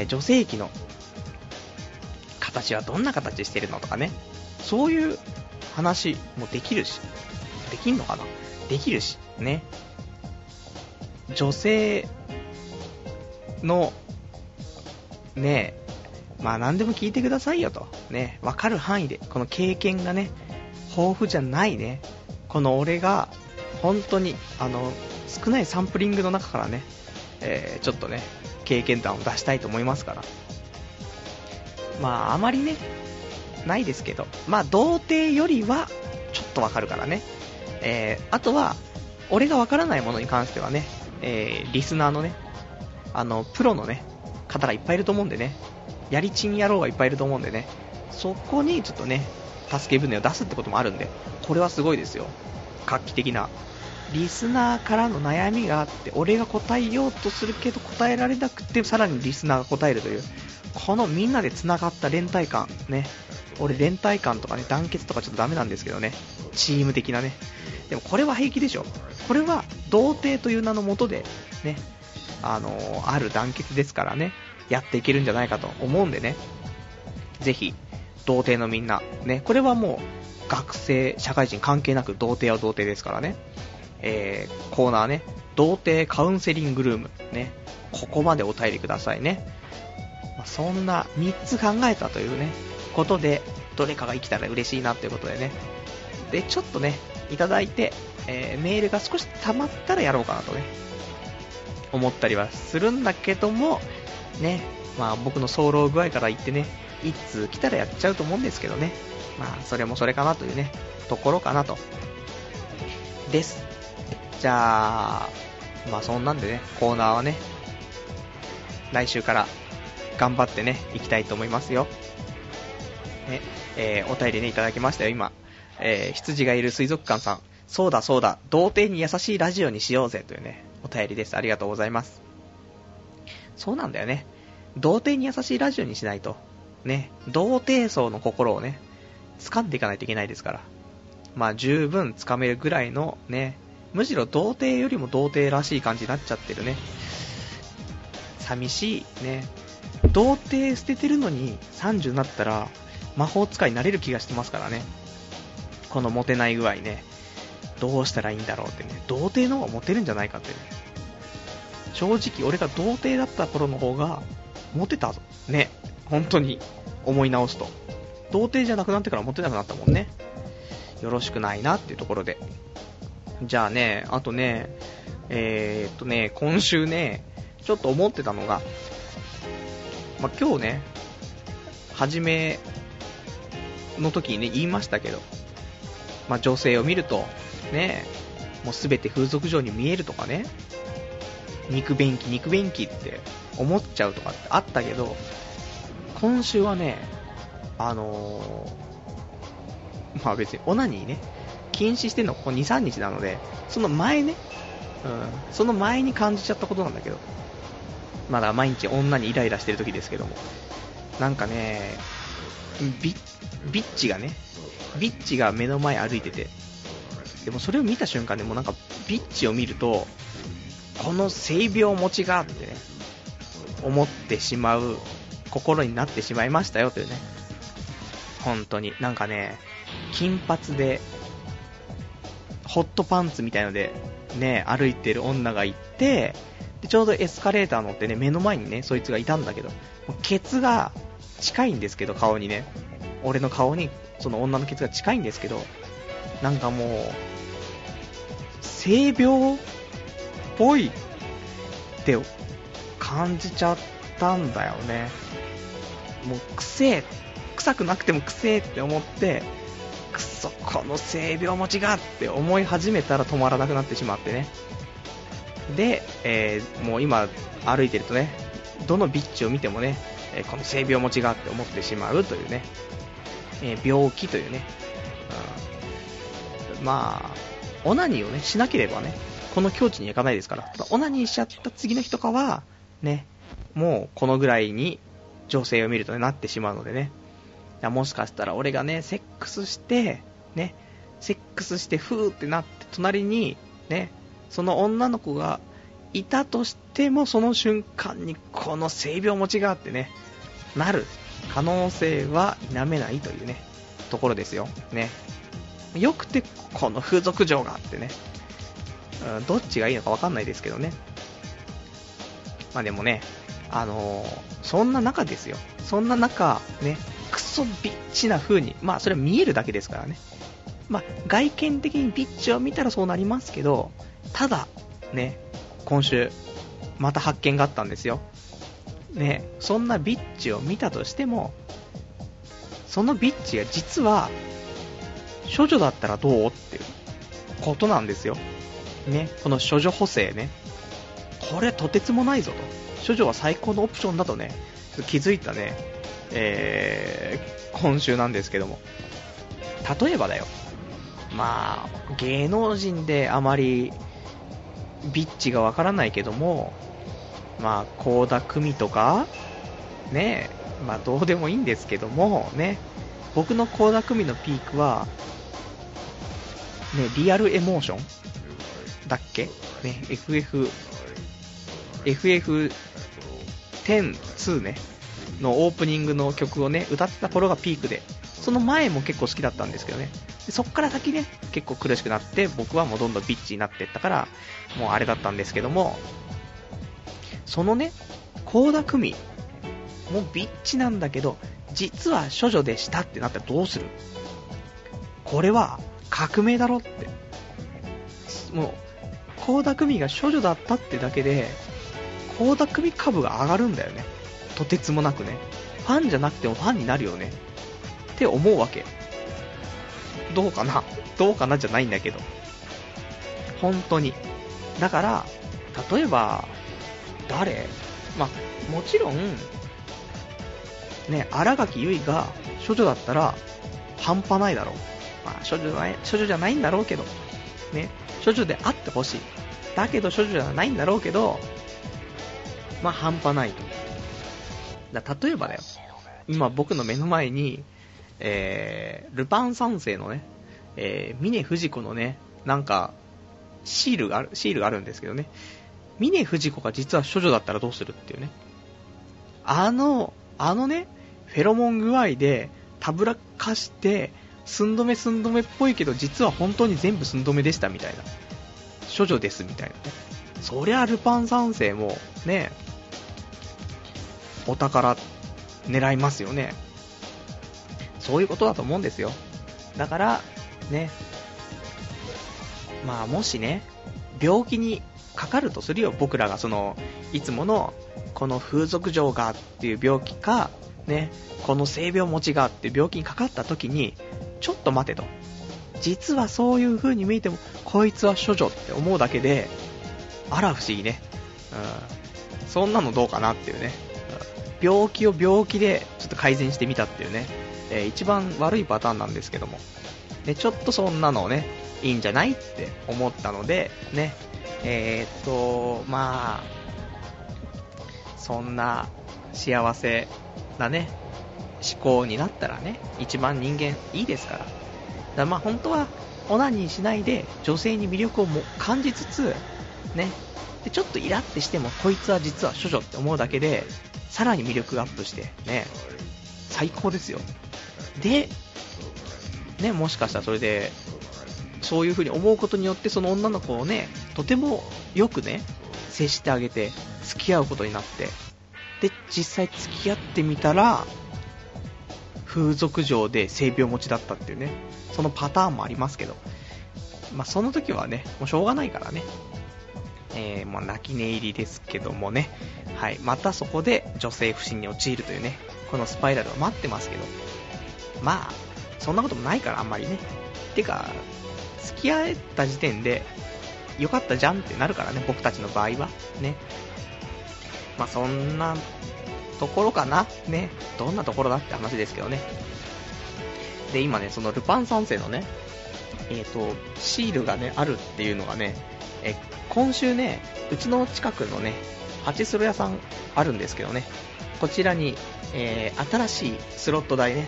女性器の形はどんな形してるのとかね、そういう話もできるし、できんのかな、できるしね、女性のね、まあ何でも聞いてくださいよとね、分かる範囲で、この経験がね豊富じゃないね、この俺が本当に少ないサンプリングの中からね、ちょっとね経験談を出したいと思いますから、まああまりねないですけど、まあ童貞よりはちょっと分かるからね、あとは俺が分からないものに関してはね、リスナーのねプロのね方がいっぱいいると思うんでね、やりちん野郎がいっぱいいると思うんでね、そこにちょっとね助け舟を出すってこともあるんで、これはすごいですよ、画期的な。リスナーからの悩みがあって俺が答えようとするけど答えられなくて、さらにリスナーが答えるという、このみんなでつながった連帯感ね、俺連帯感とかね団結とかちょっとダメなんですけどね、チーム的なね、でもこれは平気でしょ、これは童貞という名の下でね、ある団結ですからね、やっていけるんじゃないかと思うんでね、ぜひ童貞のみんなね、これはもう学生社会人関係なく童貞は童貞ですからね、コーナーね童貞カウンセリングルームね、ここまでお便りくださいね。そんな3つ考えたというねことで、どれかが生きたら嬉しいなということでね、でちょっとねいただいて、メールが少し溜まったらやろうかなとね思ったりはするんだけどもね、まあ僕の早漏具合から言ってね一通来たらやっちゃうと思うんですけどね、まあそれもそれかなというねところかなとです。じゃあまあそんなんでねコーナーはね来週から頑張ってねいきたいと思いますよ、ね。お便りねいただきましたよ今、羊がいる水族館さん、そうだそうだ童貞に優しいラジオにしようぜというねお便りです。ありがとうございます。そうなんだよね、童貞に優しいラジオにしないとね、童貞層の心をね掴んでいかないといけないですから、まあ十分掴めるぐらいのね、むしろ童貞よりも童貞らしい感じになっちゃってるね。寂しいね、童貞捨ててるのに30になったら魔法使いになれる気がしてますからね。このモテない具合ね、どうしたらいいんだろうってね、童貞の方がモテるんじゃないかって、ね、正直俺が童貞だった頃の方がモテたぞね、本当に思い直すと。童貞じゃなくなってからモテなくなったもんね、よろしくないなっていうところで。じゃあね、あとね今週ねちょっと思ってたのが、まあ、今日ね初めの時にね言いましたけど、まあ、女性を見るとねもうすべて風俗嬢に見えるとかね、肉便器って思っちゃうとかってあったけど、今週はねまあ別にオナニーね禁止してんのここ 2,3 日なので、その前ね、うん、その前に感じちゃったことなんだけど、まだ毎日女にイライラしてる時ですけども、なんかねビッチが目の前歩いてて、でもそれを見た瞬間でもうなんかビッチを見るとこの性病持ちがってね思ってしまう心になってしまいましたよというね。本当になんかね金髪でホットパンツみたいのでね歩いてる女がいて、でちょうどエスカレーター乗ってね目の前にねそいつがいたんだけど、ケツが近いんですけど顔にね、俺の顔にその女のケツが近いんですけど、なんかもう性病っぽいって感じちゃったんだよね。もう臭くなくても臭いって思って、くそこの性病持ちがって思い始めたら止まらなくなってしまってね。で、もう今歩いてるとねどのビッチを見てもねこの性病持ちがって思ってしまうというね、病気というね、うん、まあオナニーをねしなければねこの境地に行かないですから。ただオナニーしちゃった次の日とかはねもうこのぐらいに女性を見ると、ね、なってしまうのでね、もしかしたら俺がねセックスしてふーってなって隣にねその女の子がいたとしてもその瞬間にこの性病持ちがあってねなる可能性は否めないというねところですよね。よくてこの風俗嬢があってね、うん、どっちがいいのか分かんないですけどね。まあでもねそんな中ねクソビッチな風に、まあそれは見えるだけですからね、まあ外見的にビッチを見たらそうなりますけど、ただね今週また発見があったんですよね。そんなビッチを見たとしてもそのビッチが実は処女だったらどうっていうことなんですよね。この処女補正ね、これとてつもないぞと、処女は最高のオプションだとね気づいたね、今週なんですけども、例えばだよ、まあ芸能人であまりビッチがわからないけども、まあ倖田來未とかね、まあどうでもいいんですけどもね、僕の倖田來未のピークはねリアルエモーションだっけね、FF102 ねのオープニングの曲をね歌ってた頃がピークで、その前も結構好きだったんですけどね、そっから先ね結構苦しくなって僕はもうどんどんビッチになっていったからもうあれだったんですけども、そのね倖田來未もビッチなんだけど実は処女でしたってなったらどうする、これは革命だろって。もう倖田來未が処女だったってだけで倖田來未株が上がるんだよね、とてつもなくね。ファンじゃなくてもファンになるよねって思うわけ。どうかなじゃないんだけど本当に。だから例えば誰、まあもちろんね、新垣結衣が処女だったら半端ないだろう。まあ処女じゃないんだろうけどね、処女であってほしい。だけど処女じゃないんだろうけど、まあ半端ないと。例えばだよ、今僕の目の前に、ルパン三世のね、峰不二子のね、なんかシールがあるんですけどね、峰不二子が実は処女だったらどうするっていうね、あのね、フェロモン具合でたぶらかして寸止めっぽいけど実は本当に全部寸止めでしたみたいな、処女ですみたいな、そりゃルパン三世もね、お宝狙いますよね。そういうことだと思うんですよ。だからね、まあもしね、病気にかかるとするよ、僕らがそのいつものこの風俗嬢がっていう病気かね、この性病持ちがっていう病気にかかった時に、ちょっと待てと、実はそういう風に見えてもこいつは処女って思うだけで、あら不思議ね、うん、そんなのどうかなっていうね、病気を病気でちょっと改善してみたっていうね、一番悪いパターンなんですけども、でちょっとそんなのねいいんじゃないって思ったのでね、まあそんな幸せなね思考になったらね、一番人間いいですから。だからまあ本当はオナニーしないで女性に魅力をも感じつつね、でちょっとイラってしてもこいつは実は処女って思うだけでさらに魅力アップしてね、最高ですよ。でね、もしかしたらそれでそういう風に思うことによってその女の子をね、とてもよくね接してあげて付き合うことになって、で実際付き合ってみたら風俗嬢で性病持ちだったっていうね、そのパターンもありますけど、まあその時はねもうしょうがないからね、もう泣き寝入りですけどもね、はい、またそこで女性不信に陥るというね、このスパイラルは待ってますけど、まあそんなこともないからあんまりね、てか付き合えた時点でよかったじゃんってなるからね、僕たちの場合はね。まあそんなところかなね、どんなところだって話ですけどね。で今ね、そのルパン三世のね、シールがねあるっていうのがね、今週ね、うちの近くのねパチスロ屋さんあるんですけどね、こちらに、新しいスロット台ね、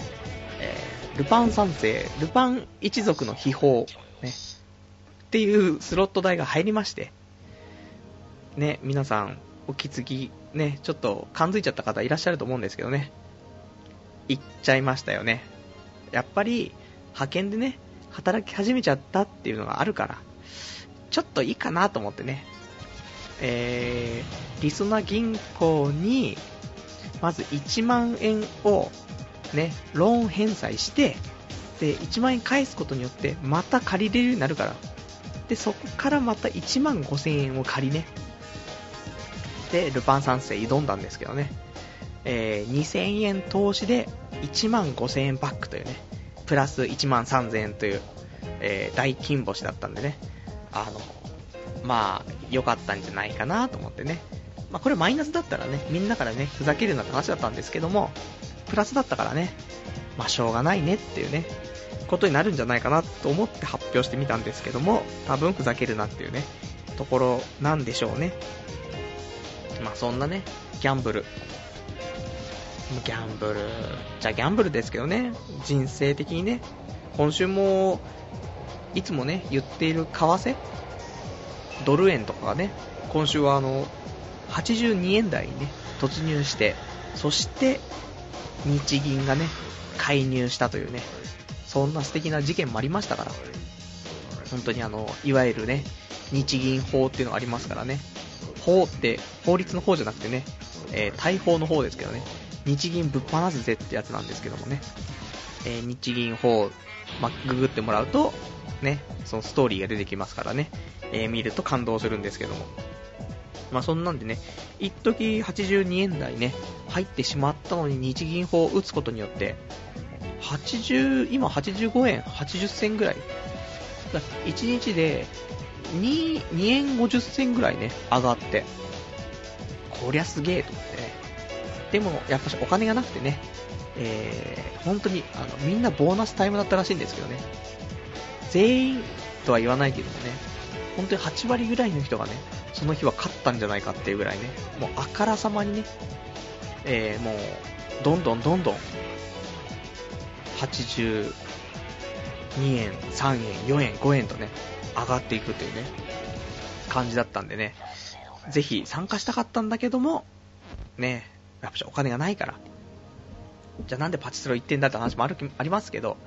ルパン三世、ルパン一族の秘宝、ね、っていうスロット台が入りましてね、皆さんお気づきね、ちょっと感づいちゃった方いらっしゃると思うんですけどね、行っちゃいましたよね。やっぱり派遣でね働き始めちゃったっていうのがあるから、ちょっといいかなと思ってね、りそな銀行にまず1万円をねローン返済して、で1万円返すことによってまた借りれるようになるから、でそこからまた1万5000円を借りね、でルパン三世挑んだんですけどね、2000円投資で1万5000円バックというね、プラス1万3000円という、大金星だったんでね、まあ良かったんじゃないかなと思ってね、まあ、これマイナスだったらねみんなからねふざけるなって話だったんですけども、プラスだったからね、まあしょうがないねっていうねことになるんじゃないかなと思って発表してみたんですけども、多分ふざけるなっていうねところなんでしょうね。まあそんなねギャンブルじゃギャンブルですけどね、人生的にね、今週もいつもね言っている為替ドル円とかがね、今週は82円台にね突入して、そして日銀がね介入したというね、そんな素敵な事件もありましたから、本当にいわゆるね日銀法っていうのがありますからね、法って法律の法じゃなくてね、大法の法ですけどね、日銀ぶっ放すぜってやつなんですけどもね、日銀法、まあ、ググってもらうとねそのストーリーが出てきますからね、見ると感動するんですけども、まあそんなんでね、一時82円台ね入ってしまったのに日銀法を打つことによって今85円80銭ぐらいだから、1日で 2円50銭ぐらいね上がって、こりゃすげえと思ってね、でもやっぱりお金がなくてね、本当にみんなボーナスタイムだったらしいんですけどね、全員とは言わないけどもね、本当に8割ぐらいの人がねその日は勝ったんじゃないかっていうぐらいね、もうあからさまにね、もうどんどん82円、3円、4円、5円とね上がっていくというね感じだったんでね、ぜひ参加したかったんだけどもね、やっぱりお金がないから、じゃあなんでパチスロ行ってんだって話もありますけど、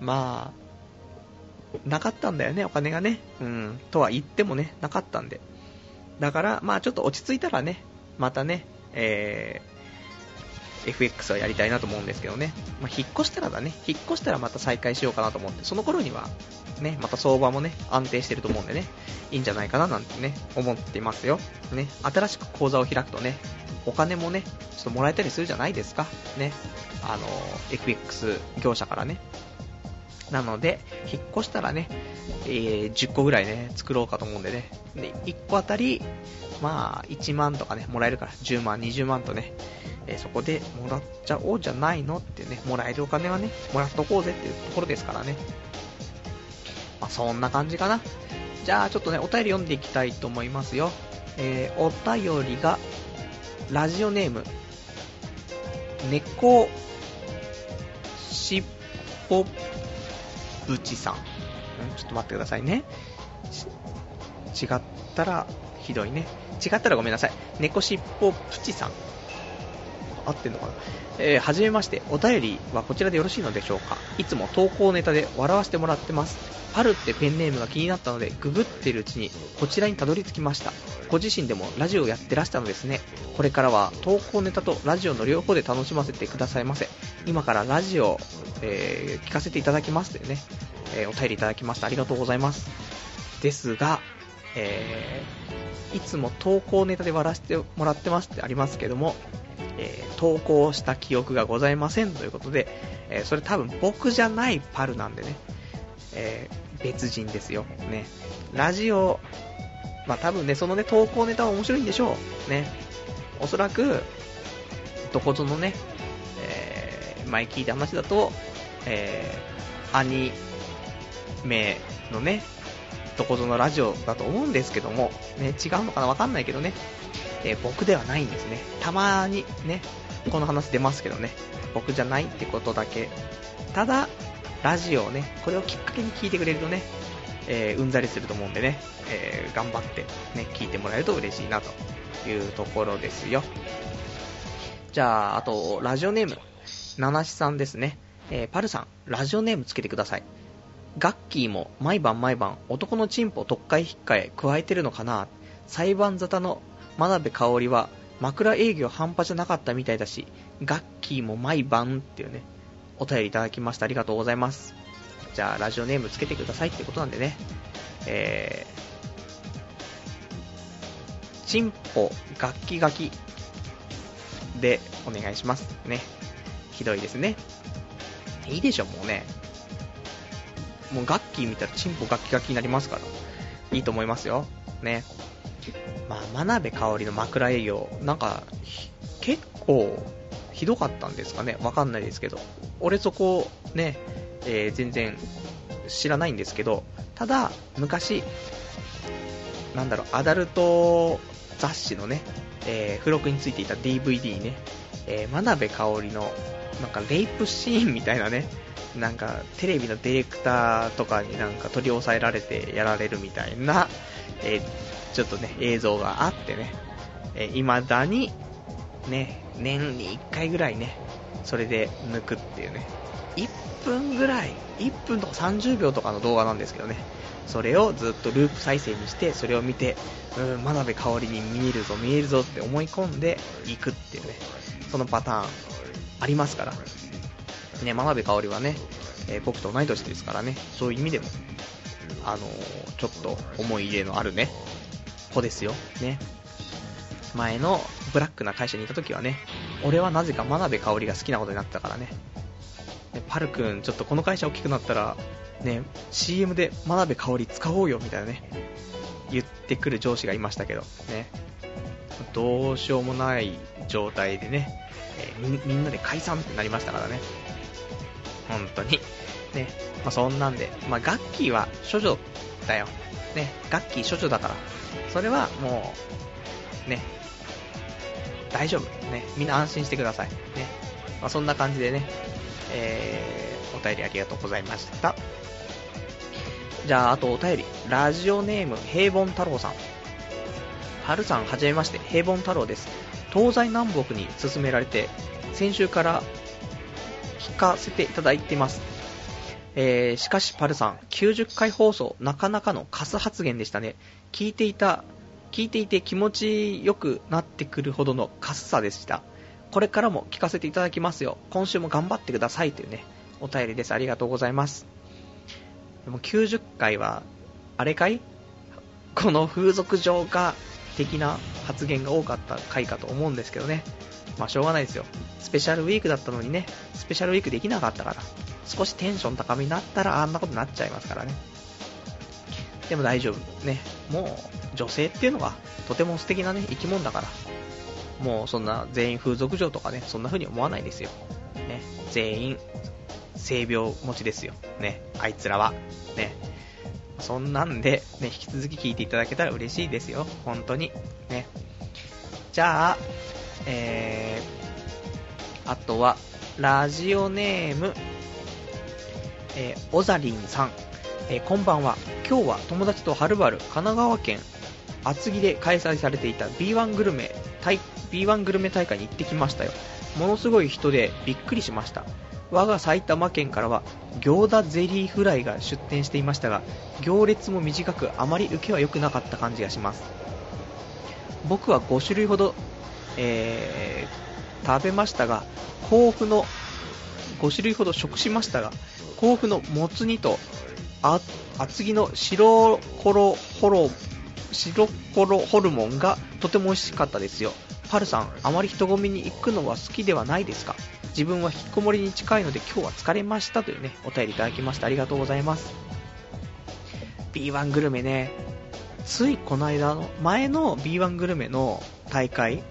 まあなかったんだよねお金がね、うんとは言ってもねなかったんで、だからまあちょっと落ち着いたらねまたね、FX はやりたいなと思うんですけどね、まあ、引っ越したらまた再開しようかなと思って、その頃にはねまた相場もね安定してると思うんでね、いいんじゃないかななんてね思ってますよね。新しく口座を開くとねお金もねちょっともらえたりするじゃないですかね、FX 業者からね。なので引っ越したらね、10個ぐらいね作ろうかと思うんでね、で1個あたりまあ1万とかねもらえるから10万20万とね、そこでもらっちゃおうじゃないのってね、もらえるお金はねもらっとこうぜっていうところですからね、まあ、そんな感じかな。じゃあちょっとねお便り読んでいきたいと思いますよ、お便りがラジオネーム猫しっぽぶちさん、ちょっと待ってくださいね、違ったらひどいね、違ったらごめんなさい、猫しっぽぶちさん合ってんのかな、はじめまして、お便りはこちらでよろしいのでしょうか。いつも投稿ネタで笑わせてもらってます。パルってペンネームが気になったのでググっているうちにこちらにたどり着きました。ご自身でもラジオをやってらしたのですね。これからは投稿ネタとラジオの両方で楽しませてくださいませ。今からラジオ、聞かせていただきますというね、お便りいただきました。ありがとうございます。ですが、いつも投稿ネタで笑わせてもらってますってありますけども、投稿した記憶がございませんということで、それ多分僕じゃないパルなんでね、別人ですよね。ラジオまあ多分ねそのね投稿ネタは面白いんでしょうね。おそらくどこぞのね、前聞いた話だと、アニメのねどこぞのラジオだと思うんですけども、ね、違うのかなわかんないけどね、僕ではないんですね。たまにねこの話出ますけどね、僕じゃないってことだけ。ただラジオをねこれをきっかけに聞いてくれるとね、うんざりすると思うんでね、頑張ってね聞いてもらえると嬉しいなというところですよ。じゃああとラジオネームナナシさんですね、パルさんラジオネームつけてください。ガッキーも毎晩毎晩男のチンポとっかえひっかえ加えてるのかな。裁判沙汰の真鍋かおりは枕営業半端じゃなかったみたいだし、ガッキーも毎晩っていうねお便りいただきました。ありがとうございます。じゃあラジオネームつけてくださいってことなんでね、チンポガッキガキでお願いしますね。ひどいですね。いいでしょもうね、もうガッキー見たらチンポガッキガキになりますからいいと思いますよね。まあ、真鍋かおりの枕営業なんか結構ひどかったんですかね、わかんないですけど、俺そこね、全然知らないんですけど、ただ昔なんだろうアダルト雑誌のね、付録についていた DVD にね、真鍋かおりのなんかレイプシーンみたいなね、なんかテレビのディレクターとかになんか取り押さえられてやられるみたいな、ちょっとね映像があってね、未だにね年に1回ぐらいねそれで抜くっていうね、1分ぐらい1分とか30秒とかの動画なんですけどね、それをずっとループ再生にしてそれを見て、真鍋かおりに見えるぞ見えるぞって思い込んでいくっていうね、そのパターンありますからね。真鍋かおりはね、僕と同い年ですからね、そういう意味でもちょっと思い入れのあるね子ですよね。前のブラックな会社にいた時はね、俺はなぜか真鍋かおりが好きなことになってたからね。でパル君ちょっとこの会社大きくなったらね CM で真鍋かおり使おうよみたいなね言ってくる上司がいましたけどね、どうしようもない状態でね、みんなで解散ってなりましたからね、本当にね、まあ、そんなんで、まあ、ガッキーは処女だよ、ね、ガッキー処女だから、それはもうね大丈夫ね、みんな安心してくださいね、まあ、そんな感じでね、お便りありがとうございました。じゃあ、あとお便り、ラジオネーム平凡太郎さん、春さんはじめまして、平凡太郎です。東西南北に勧められて先週から聞かせていただいてます、しかしパルさん、90回放送なかなかのカス発言でしたね。聞いていて気持ちよくなってくるほどのカスさでした。これからも聞かせていただきますよ、今週も頑張ってくださいというね、お便りです。ありがとうございます。でも90回はあれかい、この風俗場が的な発言が多かった回かと思うんですけどね、まあしょうがないですよ、スペシャルウィークだったのにね、スペシャルウィークできなかったから、少しテンション高めになったらあんなことになっちゃいますからね。でも大丈夫ね、もう女性っていうのはとても素敵なね生き物だから、もうそんな全員風俗嬢とかね、そんな風に思わないですよ、ね、全員性病持ちですよね、あいつらはね。そんなんで、ね、引き続き聞いていただけたら嬉しいですよ、本当に、ね。じゃあ、あとはラジオネーム、おざりんさん、こんばんは。今日は友達とはるばる神奈川県厚木で開催されていた B1 グルメ大会に行ってきましたよ。ものすごい人でびっくりしました。我が埼玉県からは行田ゼリーフライが出店していましたが、行列も短くあまり受けは良くなかった感じがします。僕は5種類ほど、食べましたが、食しましたが、甲府のもつ煮と厚木の白コロホルモンがとても美味しかったですよ。パルさん、あまり人混みに行くのは好きではないですか？自分は引きこもりに近いので今日は疲れましたというね、お便りいただきました。ありがとうございます。 B1 グルメね、ついこの間の前の B1 グルメの大会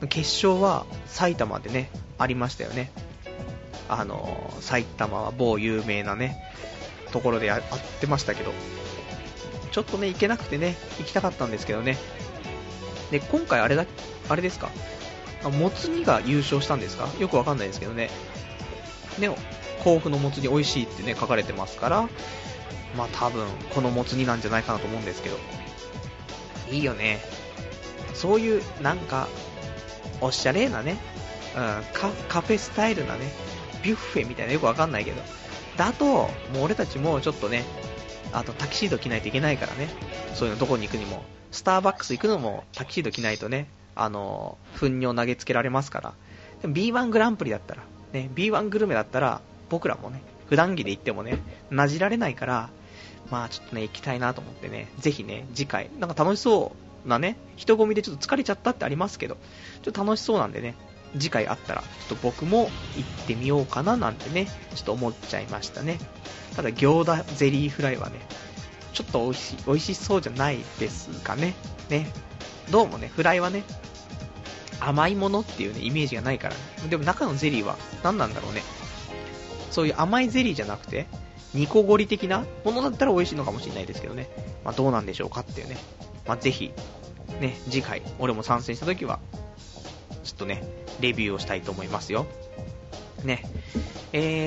の決勝は埼玉でねありましたよね。埼玉は某有名なねところであってましたけど、ちょっとね行けなくてね、行きたかったんですけどね。で、今回あれですか、もつ煮が優勝したんですか？よくわかんないですけどね。ね、甲府のもつ煮美味しいってね書かれてますから、まあ多分このもつ煮なんじゃないかなと思うんですけど。いいよね。そういうなんかおしゃれなね、カフェスタイルなね、ビュッフェみたいな、よくわかんないけど。だともう俺たちもちょっとね、あとタキシード着ないといけないからね。そういうのどこに行くにも、スターバックス行くのもタキシード着ないとね。糞尿投げつけられますから。でも B1 グランプリだったら、ね、B1 グルメだったら僕らもね普段着で行ってもねなじられないから、まあちょっとね行きたいなと思ってね、ぜひね次回なんか楽しそうなね、人混みでちょっと疲れちゃったってありますけど、ちょっと楽しそうなんでね、次回あったらちょっと僕も行ってみようかななんてねちょっと思っちゃいましたね。ただ行田ゼリーフライはねちょっと美味しそうじゃないですかね。ね、どうもねフライはね甘いものっていうねイメージがないから、ね、でも中のゼリーは何なんだろうね、そういう甘いゼリーじゃなくてニコゴリ的なものだったら美味しいのかもしれないですけどね、まあ、どうなんでしょうかっていうね、まあ、ぜひね次回俺も参戦した時はちょっとねレビューをしたいと思いますよね。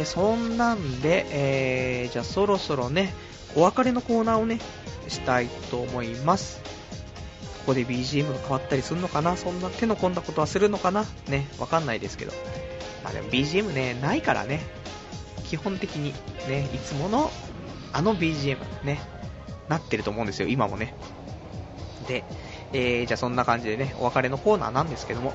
そんなんで、じゃあそろそろねお別れのコーナーをねしたいと思います。ここで BGM が変わったりするのかな、そんな手の込んだことはするのかなね、わかんないですけど、まあでも BGM ねないからね、基本的にねいつものあの BGM ねなってると思うんですよ今もね。で、じゃあそんな感じでねお別れのコーナーなんですけども、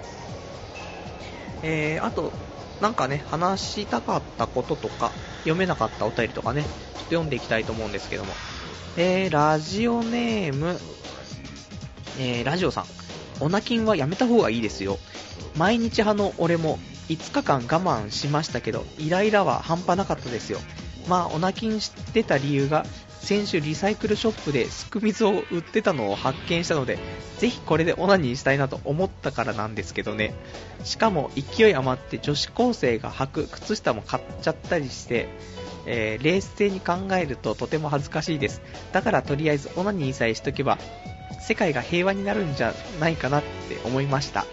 あとなんかね話したかったこととか読めなかったお便りとかねちょっと読んでいきたいと思うんですけども、ラジオネームラジオさん、オナキンはやめた方がいいですよ。毎日派の俺も5日間我慢しましたけどイライラは半端なかったですよ。まあオナキンしてた理由が先週リサイクルショップですく水を売ってたのを発見したので、ぜひこれでオナニーしたいなと思ったからなんですけどね。しかも勢い余って女子高生が履く靴下も買っちゃったりして、冷静に考えるととても恥ずかしいです。だからとりあえずオナニーさえしとけば世界が平和になるんじゃないかなって思いました。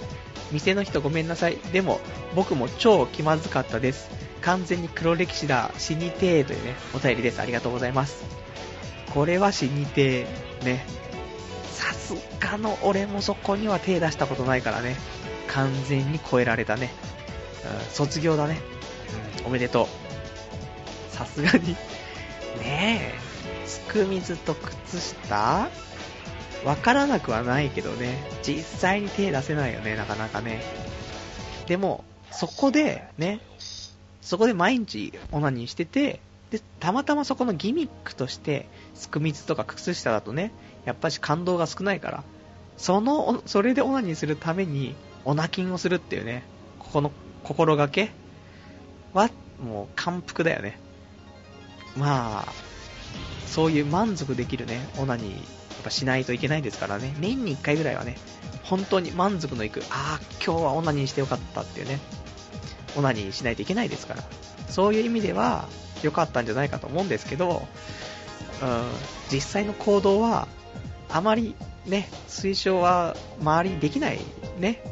店の人ごめんなさい。でも僕も超気まずかったです。完全に黒歴史だ、死にてーというね、お便りです。ありがとうございます。これは死にてーね。さすがの俺もそこには手出したことないからね。完全に超えられたね、卒業だね、おめでとう。さすがにねえ、すく水と靴下わからなくはないけどね、実際に手出せないよね、なかなかね。でもそこで毎日オナニーしてて、でたまたまそこのギミックとしてすく水とか靴下だとね、やっぱし感動が少ないから、それでオナニーするためにオナキンをするっていうね、ここの心がけはもう感服だよね。まあそういう満足できるねオナニーやっぱしないといけないですからね。年に1回ぐらいはね、本当に満足のいく、ああ今日はオナニーしてよかったっていうね、オナニーしないといけないですから、そういう意味では良かったんじゃないかと思うんですけど、実際の行動はあまりね、推奨は周りにできないね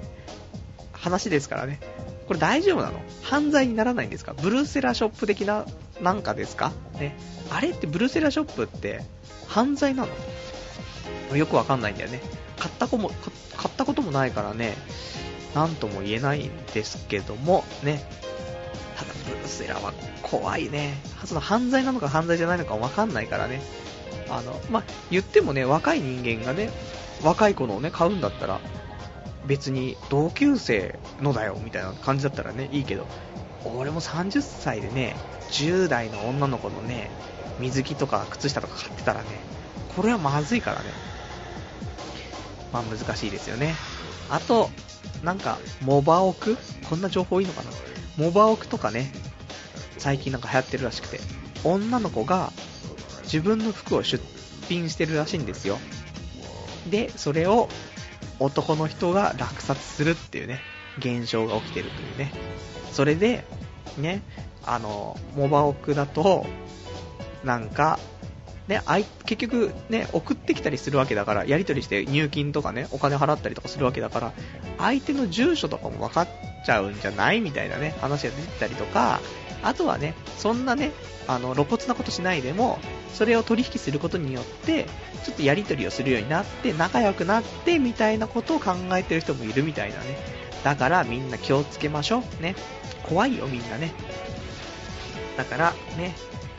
話ですからね。これ大丈夫なの？犯罪にならないんですか？ブルセラショップ的ななんかですかね。あれってブルセラショップって犯罪なの？よくわかんないんだよね。買ったこともないからね、なんとも言えないんですけどもね。ただブルセラは怖いね。その犯罪なのか犯罪じゃないのかわかんないからね。言ってもね、若い人間がね、若い子のをね買うんだったら、別に同級生のだよみたいな感じだったらねいいけど、俺も30歳でね、10代の女の子のね水着とか靴下とか買ってたらね、これはまずいからね。まあ難しいですよね。あとなんかモバオク、こんな情報いいのかな。モバオクとかね、最近なんか流行ってるらしくて、女の子が自分の服を出品してるらしいんですよ。でそれを男の人が落札するっていうね現象が起きてるというね。それでね、モバオクだとなんかね、結局ね送ってきたりするわけだから、やり取りして入金とかねお金払ったりとかするわけだから、相手の住所とかも分かっちゃうんじゃないみたいなね話が出てたりとか、あとはねそんなね露骨なことしないでも、それを取引することによってちょっとやり取りをするようになって仲良くなってみたいなことを考えてる人もいるみたいなね。だからみんな気をつけましょうね。怖いよみんなね。だからね、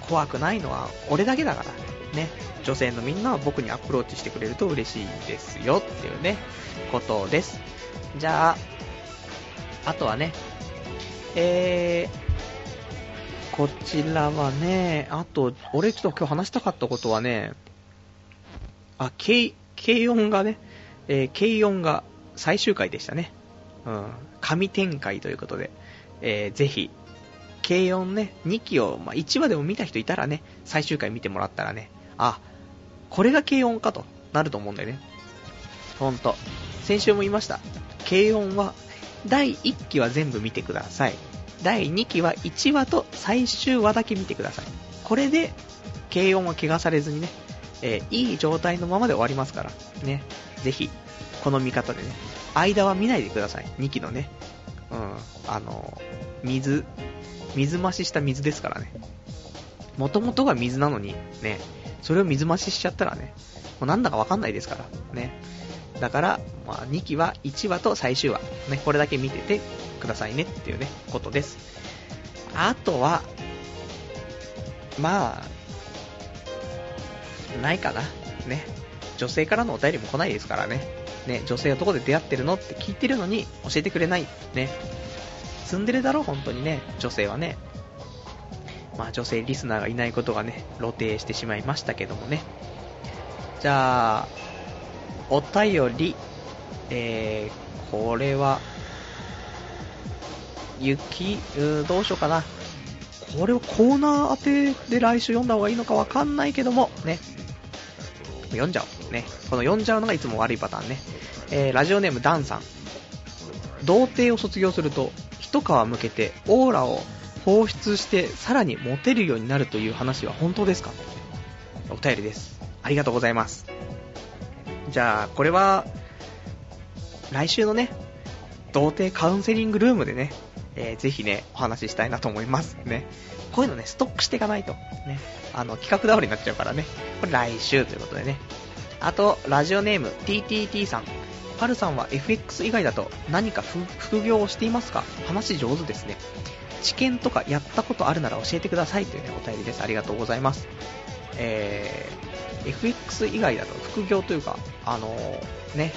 怖くないのは俺だけだからね、女性のみんなは僕にアプローチしてくれると嬉しいですよっていうねことです。じゃああとはね、こちらはね、あと俺ちょっと今日話したかったことはね、K4が最終回でしたね、神展開ということで、ぜひK4 ね2期を、1話でも見た人いたらね、最終回見てもらったらね、あ、これが K4 かとなると思うんだよね。ほんと先週も言いました。 K4 は第1期は全部見てください。第2期は1話と最終話だけ見てください。これで K4 は怪我されずにね、いい状態のままで終わりますからね。ぜひこの見方でね、間は見ないでください。2期のね、水増しした水ですからね。もともとが水なのにね、それを水増ししちゃったらね、もうなんだかわかんないですからね。だから、2期は1話と最終話ね、これだけ見ててくださいねっていうねことです。あとはないかなね。女性からのお便りも来ないですからね。ね、女性はどこで出会ってるのって聞いてるのに教えてくれないね。ツンデレだろ本当にね、女性はね。女性リスナーがいないことがね露呈してしまいましたけどもね。じゃあお便り、これはどうしようかな。これをコーナー当てで来週読んだ方がいいのかわかんないけどもね、読んじゃおうね。この読んじゃうのがいつも悪いパターンね。ラジオネームダンさん。童貞を卒業すると一皮むけてオーラを放出してさらにモテるようになるという話は本当ですか？お便りです。ありがとうございます。じゃあこれは来週のね童貞カウンセリングルームでね、ぜひねお話ししたいなと思いますね。こういうのねストックしていかないとね、企画倒れになっちゃうからね。これ来週ということでね。あとラジオネーム TTT さん。パルさんは FX 以外だと何か副業をしていますか？話上手ですね。知見とかやったことあるなら教えてくださいという、ね、お便りです。ありがとうございます。FX 以外だと副業というかね、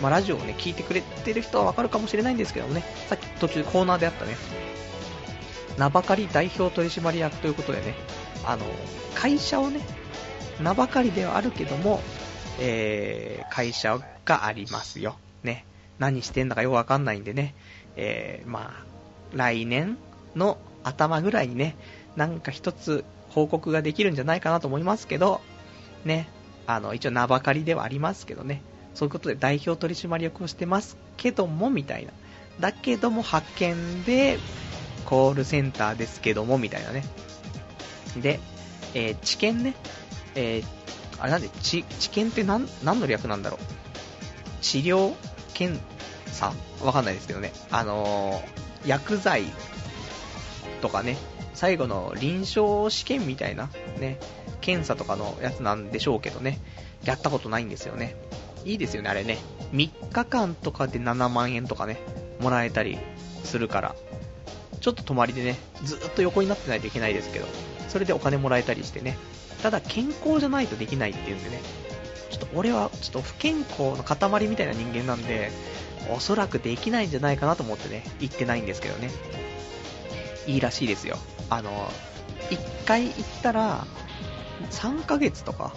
まあ、ラジオをね聞いてくれてる人はわかるかもしれないんですけどもね、さっき途中コーナーであったね名ばかり代表取締役ということでね、会社をね名ばかりではあるけども、会社がありますよね。何してんだかよくわかんないんでね、まあ来年の頭ぐらいにねなんか一つ報告ができるんじゃないかなと思いますけどね、一応名ばかりではありますけどね、そういうことで代表取締役をしてますけどもみたいな、だけども派遣でコールセンターですけどもみたいなね。で、知見ね、あれなんで知見って何の略なんだろう。治療検査わかんないですけどね、薬剤とかね最後の臨床試験みたいなね検査とかのやつなんでしょうけどね、やったことないんですよね。いいですよねあれね。3日間とかで7万円とかねもらえたりするから、ちょっと泊まりでねずっと横になってないといけないですけど、それでお金もらえたりしてね。ただ健康じゃないとできないっていうんでね、ちょっと俺はちょっと不健康の塊みたいな人間なんでおそらくできないんじゃないかなと思ってね行ってないんですけどね。いいらしいですよ。1回行ったら3ヶ月とか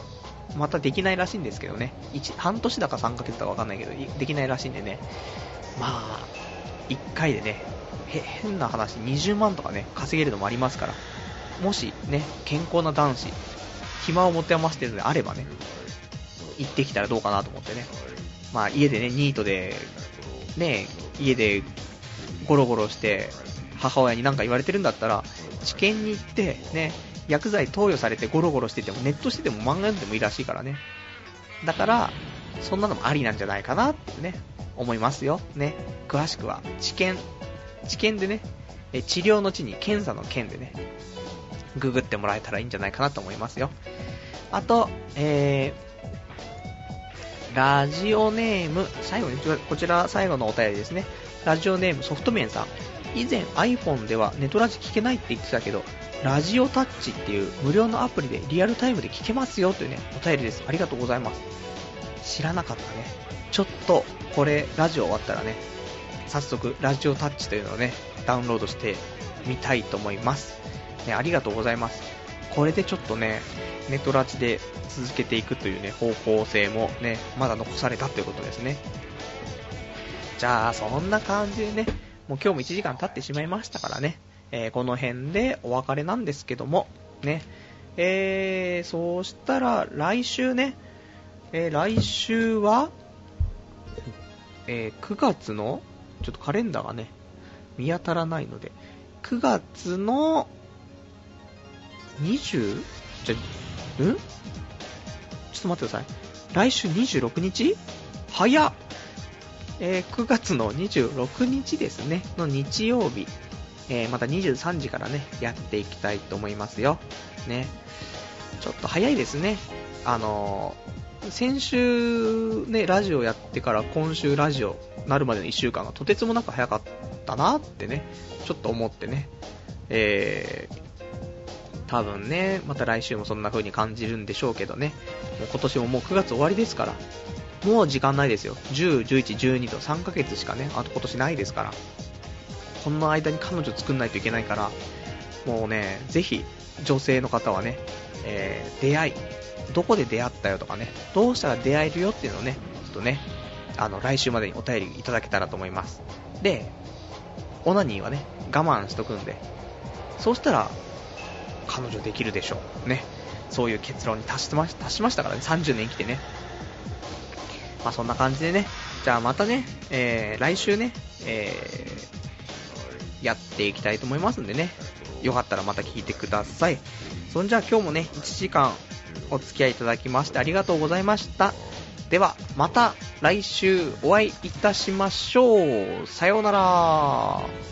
またできないらしいんですけどね、半年だか3ヶ月だかわかんないけどできないらしいんでね、まあ1回でね変な話20万とかね稼げるのもありますから、もしね健康な男子暇を持て余してるのであればね行ってきたらどうかなと思ってね。まあ家でねニートでね家でゴロゴロして母親に何か言われてるんだったら治験に行ってね薬剤投与されてゴロゴロしててもネットしてても漫画読んでもいいらしいからね。だからそんなのもありなんじゃないかなってね思いますよね。詳しくは治験でね治療の治に検査の件でねググってもらえたらいいんじゃないかなと思いますよ。あと、ラジオネーム最後にこちら最後のお便りですね。ラジオネームソフトメンさん。以前 iPhone ではネトラジ聞けないって言ってたけどラジオタッチっていう無料のアプリでリアルタイムで聞けますよというねお便りです。ありがとうございます。知らなかったね。ちょっとこれラジオ終わったらね早速ラジオタッチというのをねダウンロードしてみたいと思いますね。ありがとうございます。これでちょっとねネトラジで続けていくというね方向性もねまだ残されたということですね。じゃあそんな感じでねもう今日も1時間経ってしまいましたからね、この辺でお別れなんですけどもね、そうしたら来週ね、来週は、9月のちょっとカレンダーがね見当たらないので9月の20じゃん？ちょっと待ってください。来週26日？早っ！9月の26日ですねの日曜日、また23時からねやっていきたいと思いますよね。ちょっと早いですね。先週ねラジオやってから今週ラジオなるまでの1週間がとてつもなく早かったなってねちょっと思ってね、多分ねまた来週もそんな風に感じるんでしょうけどね、もう今年ももう9月終わりですから、もう時間ないですよ。10、11、12と3ヶ月しかねあと今年ないですから、この間に彼女作んないといけないから、もうねぜひ女性の方はね、出会いどこで出会ったよとかねどうしたら出会えるよっていうのをねちょっとね来週までにお便りいただけたらと思います。でオナニーはね我慢しとくんでそうしたら彼女できるでしょうね、そういう結論に達しましたからね、30年生きてね。まあそんな感じでね、じゃあまたね、来週ね、やっていきたいと思いますんでね、よかったらまた聞いてください。そんじゃあ今日もね1時間お付き合いいただきましてありがとうございました。ではまた来週お会いいたしましょう。さようなら。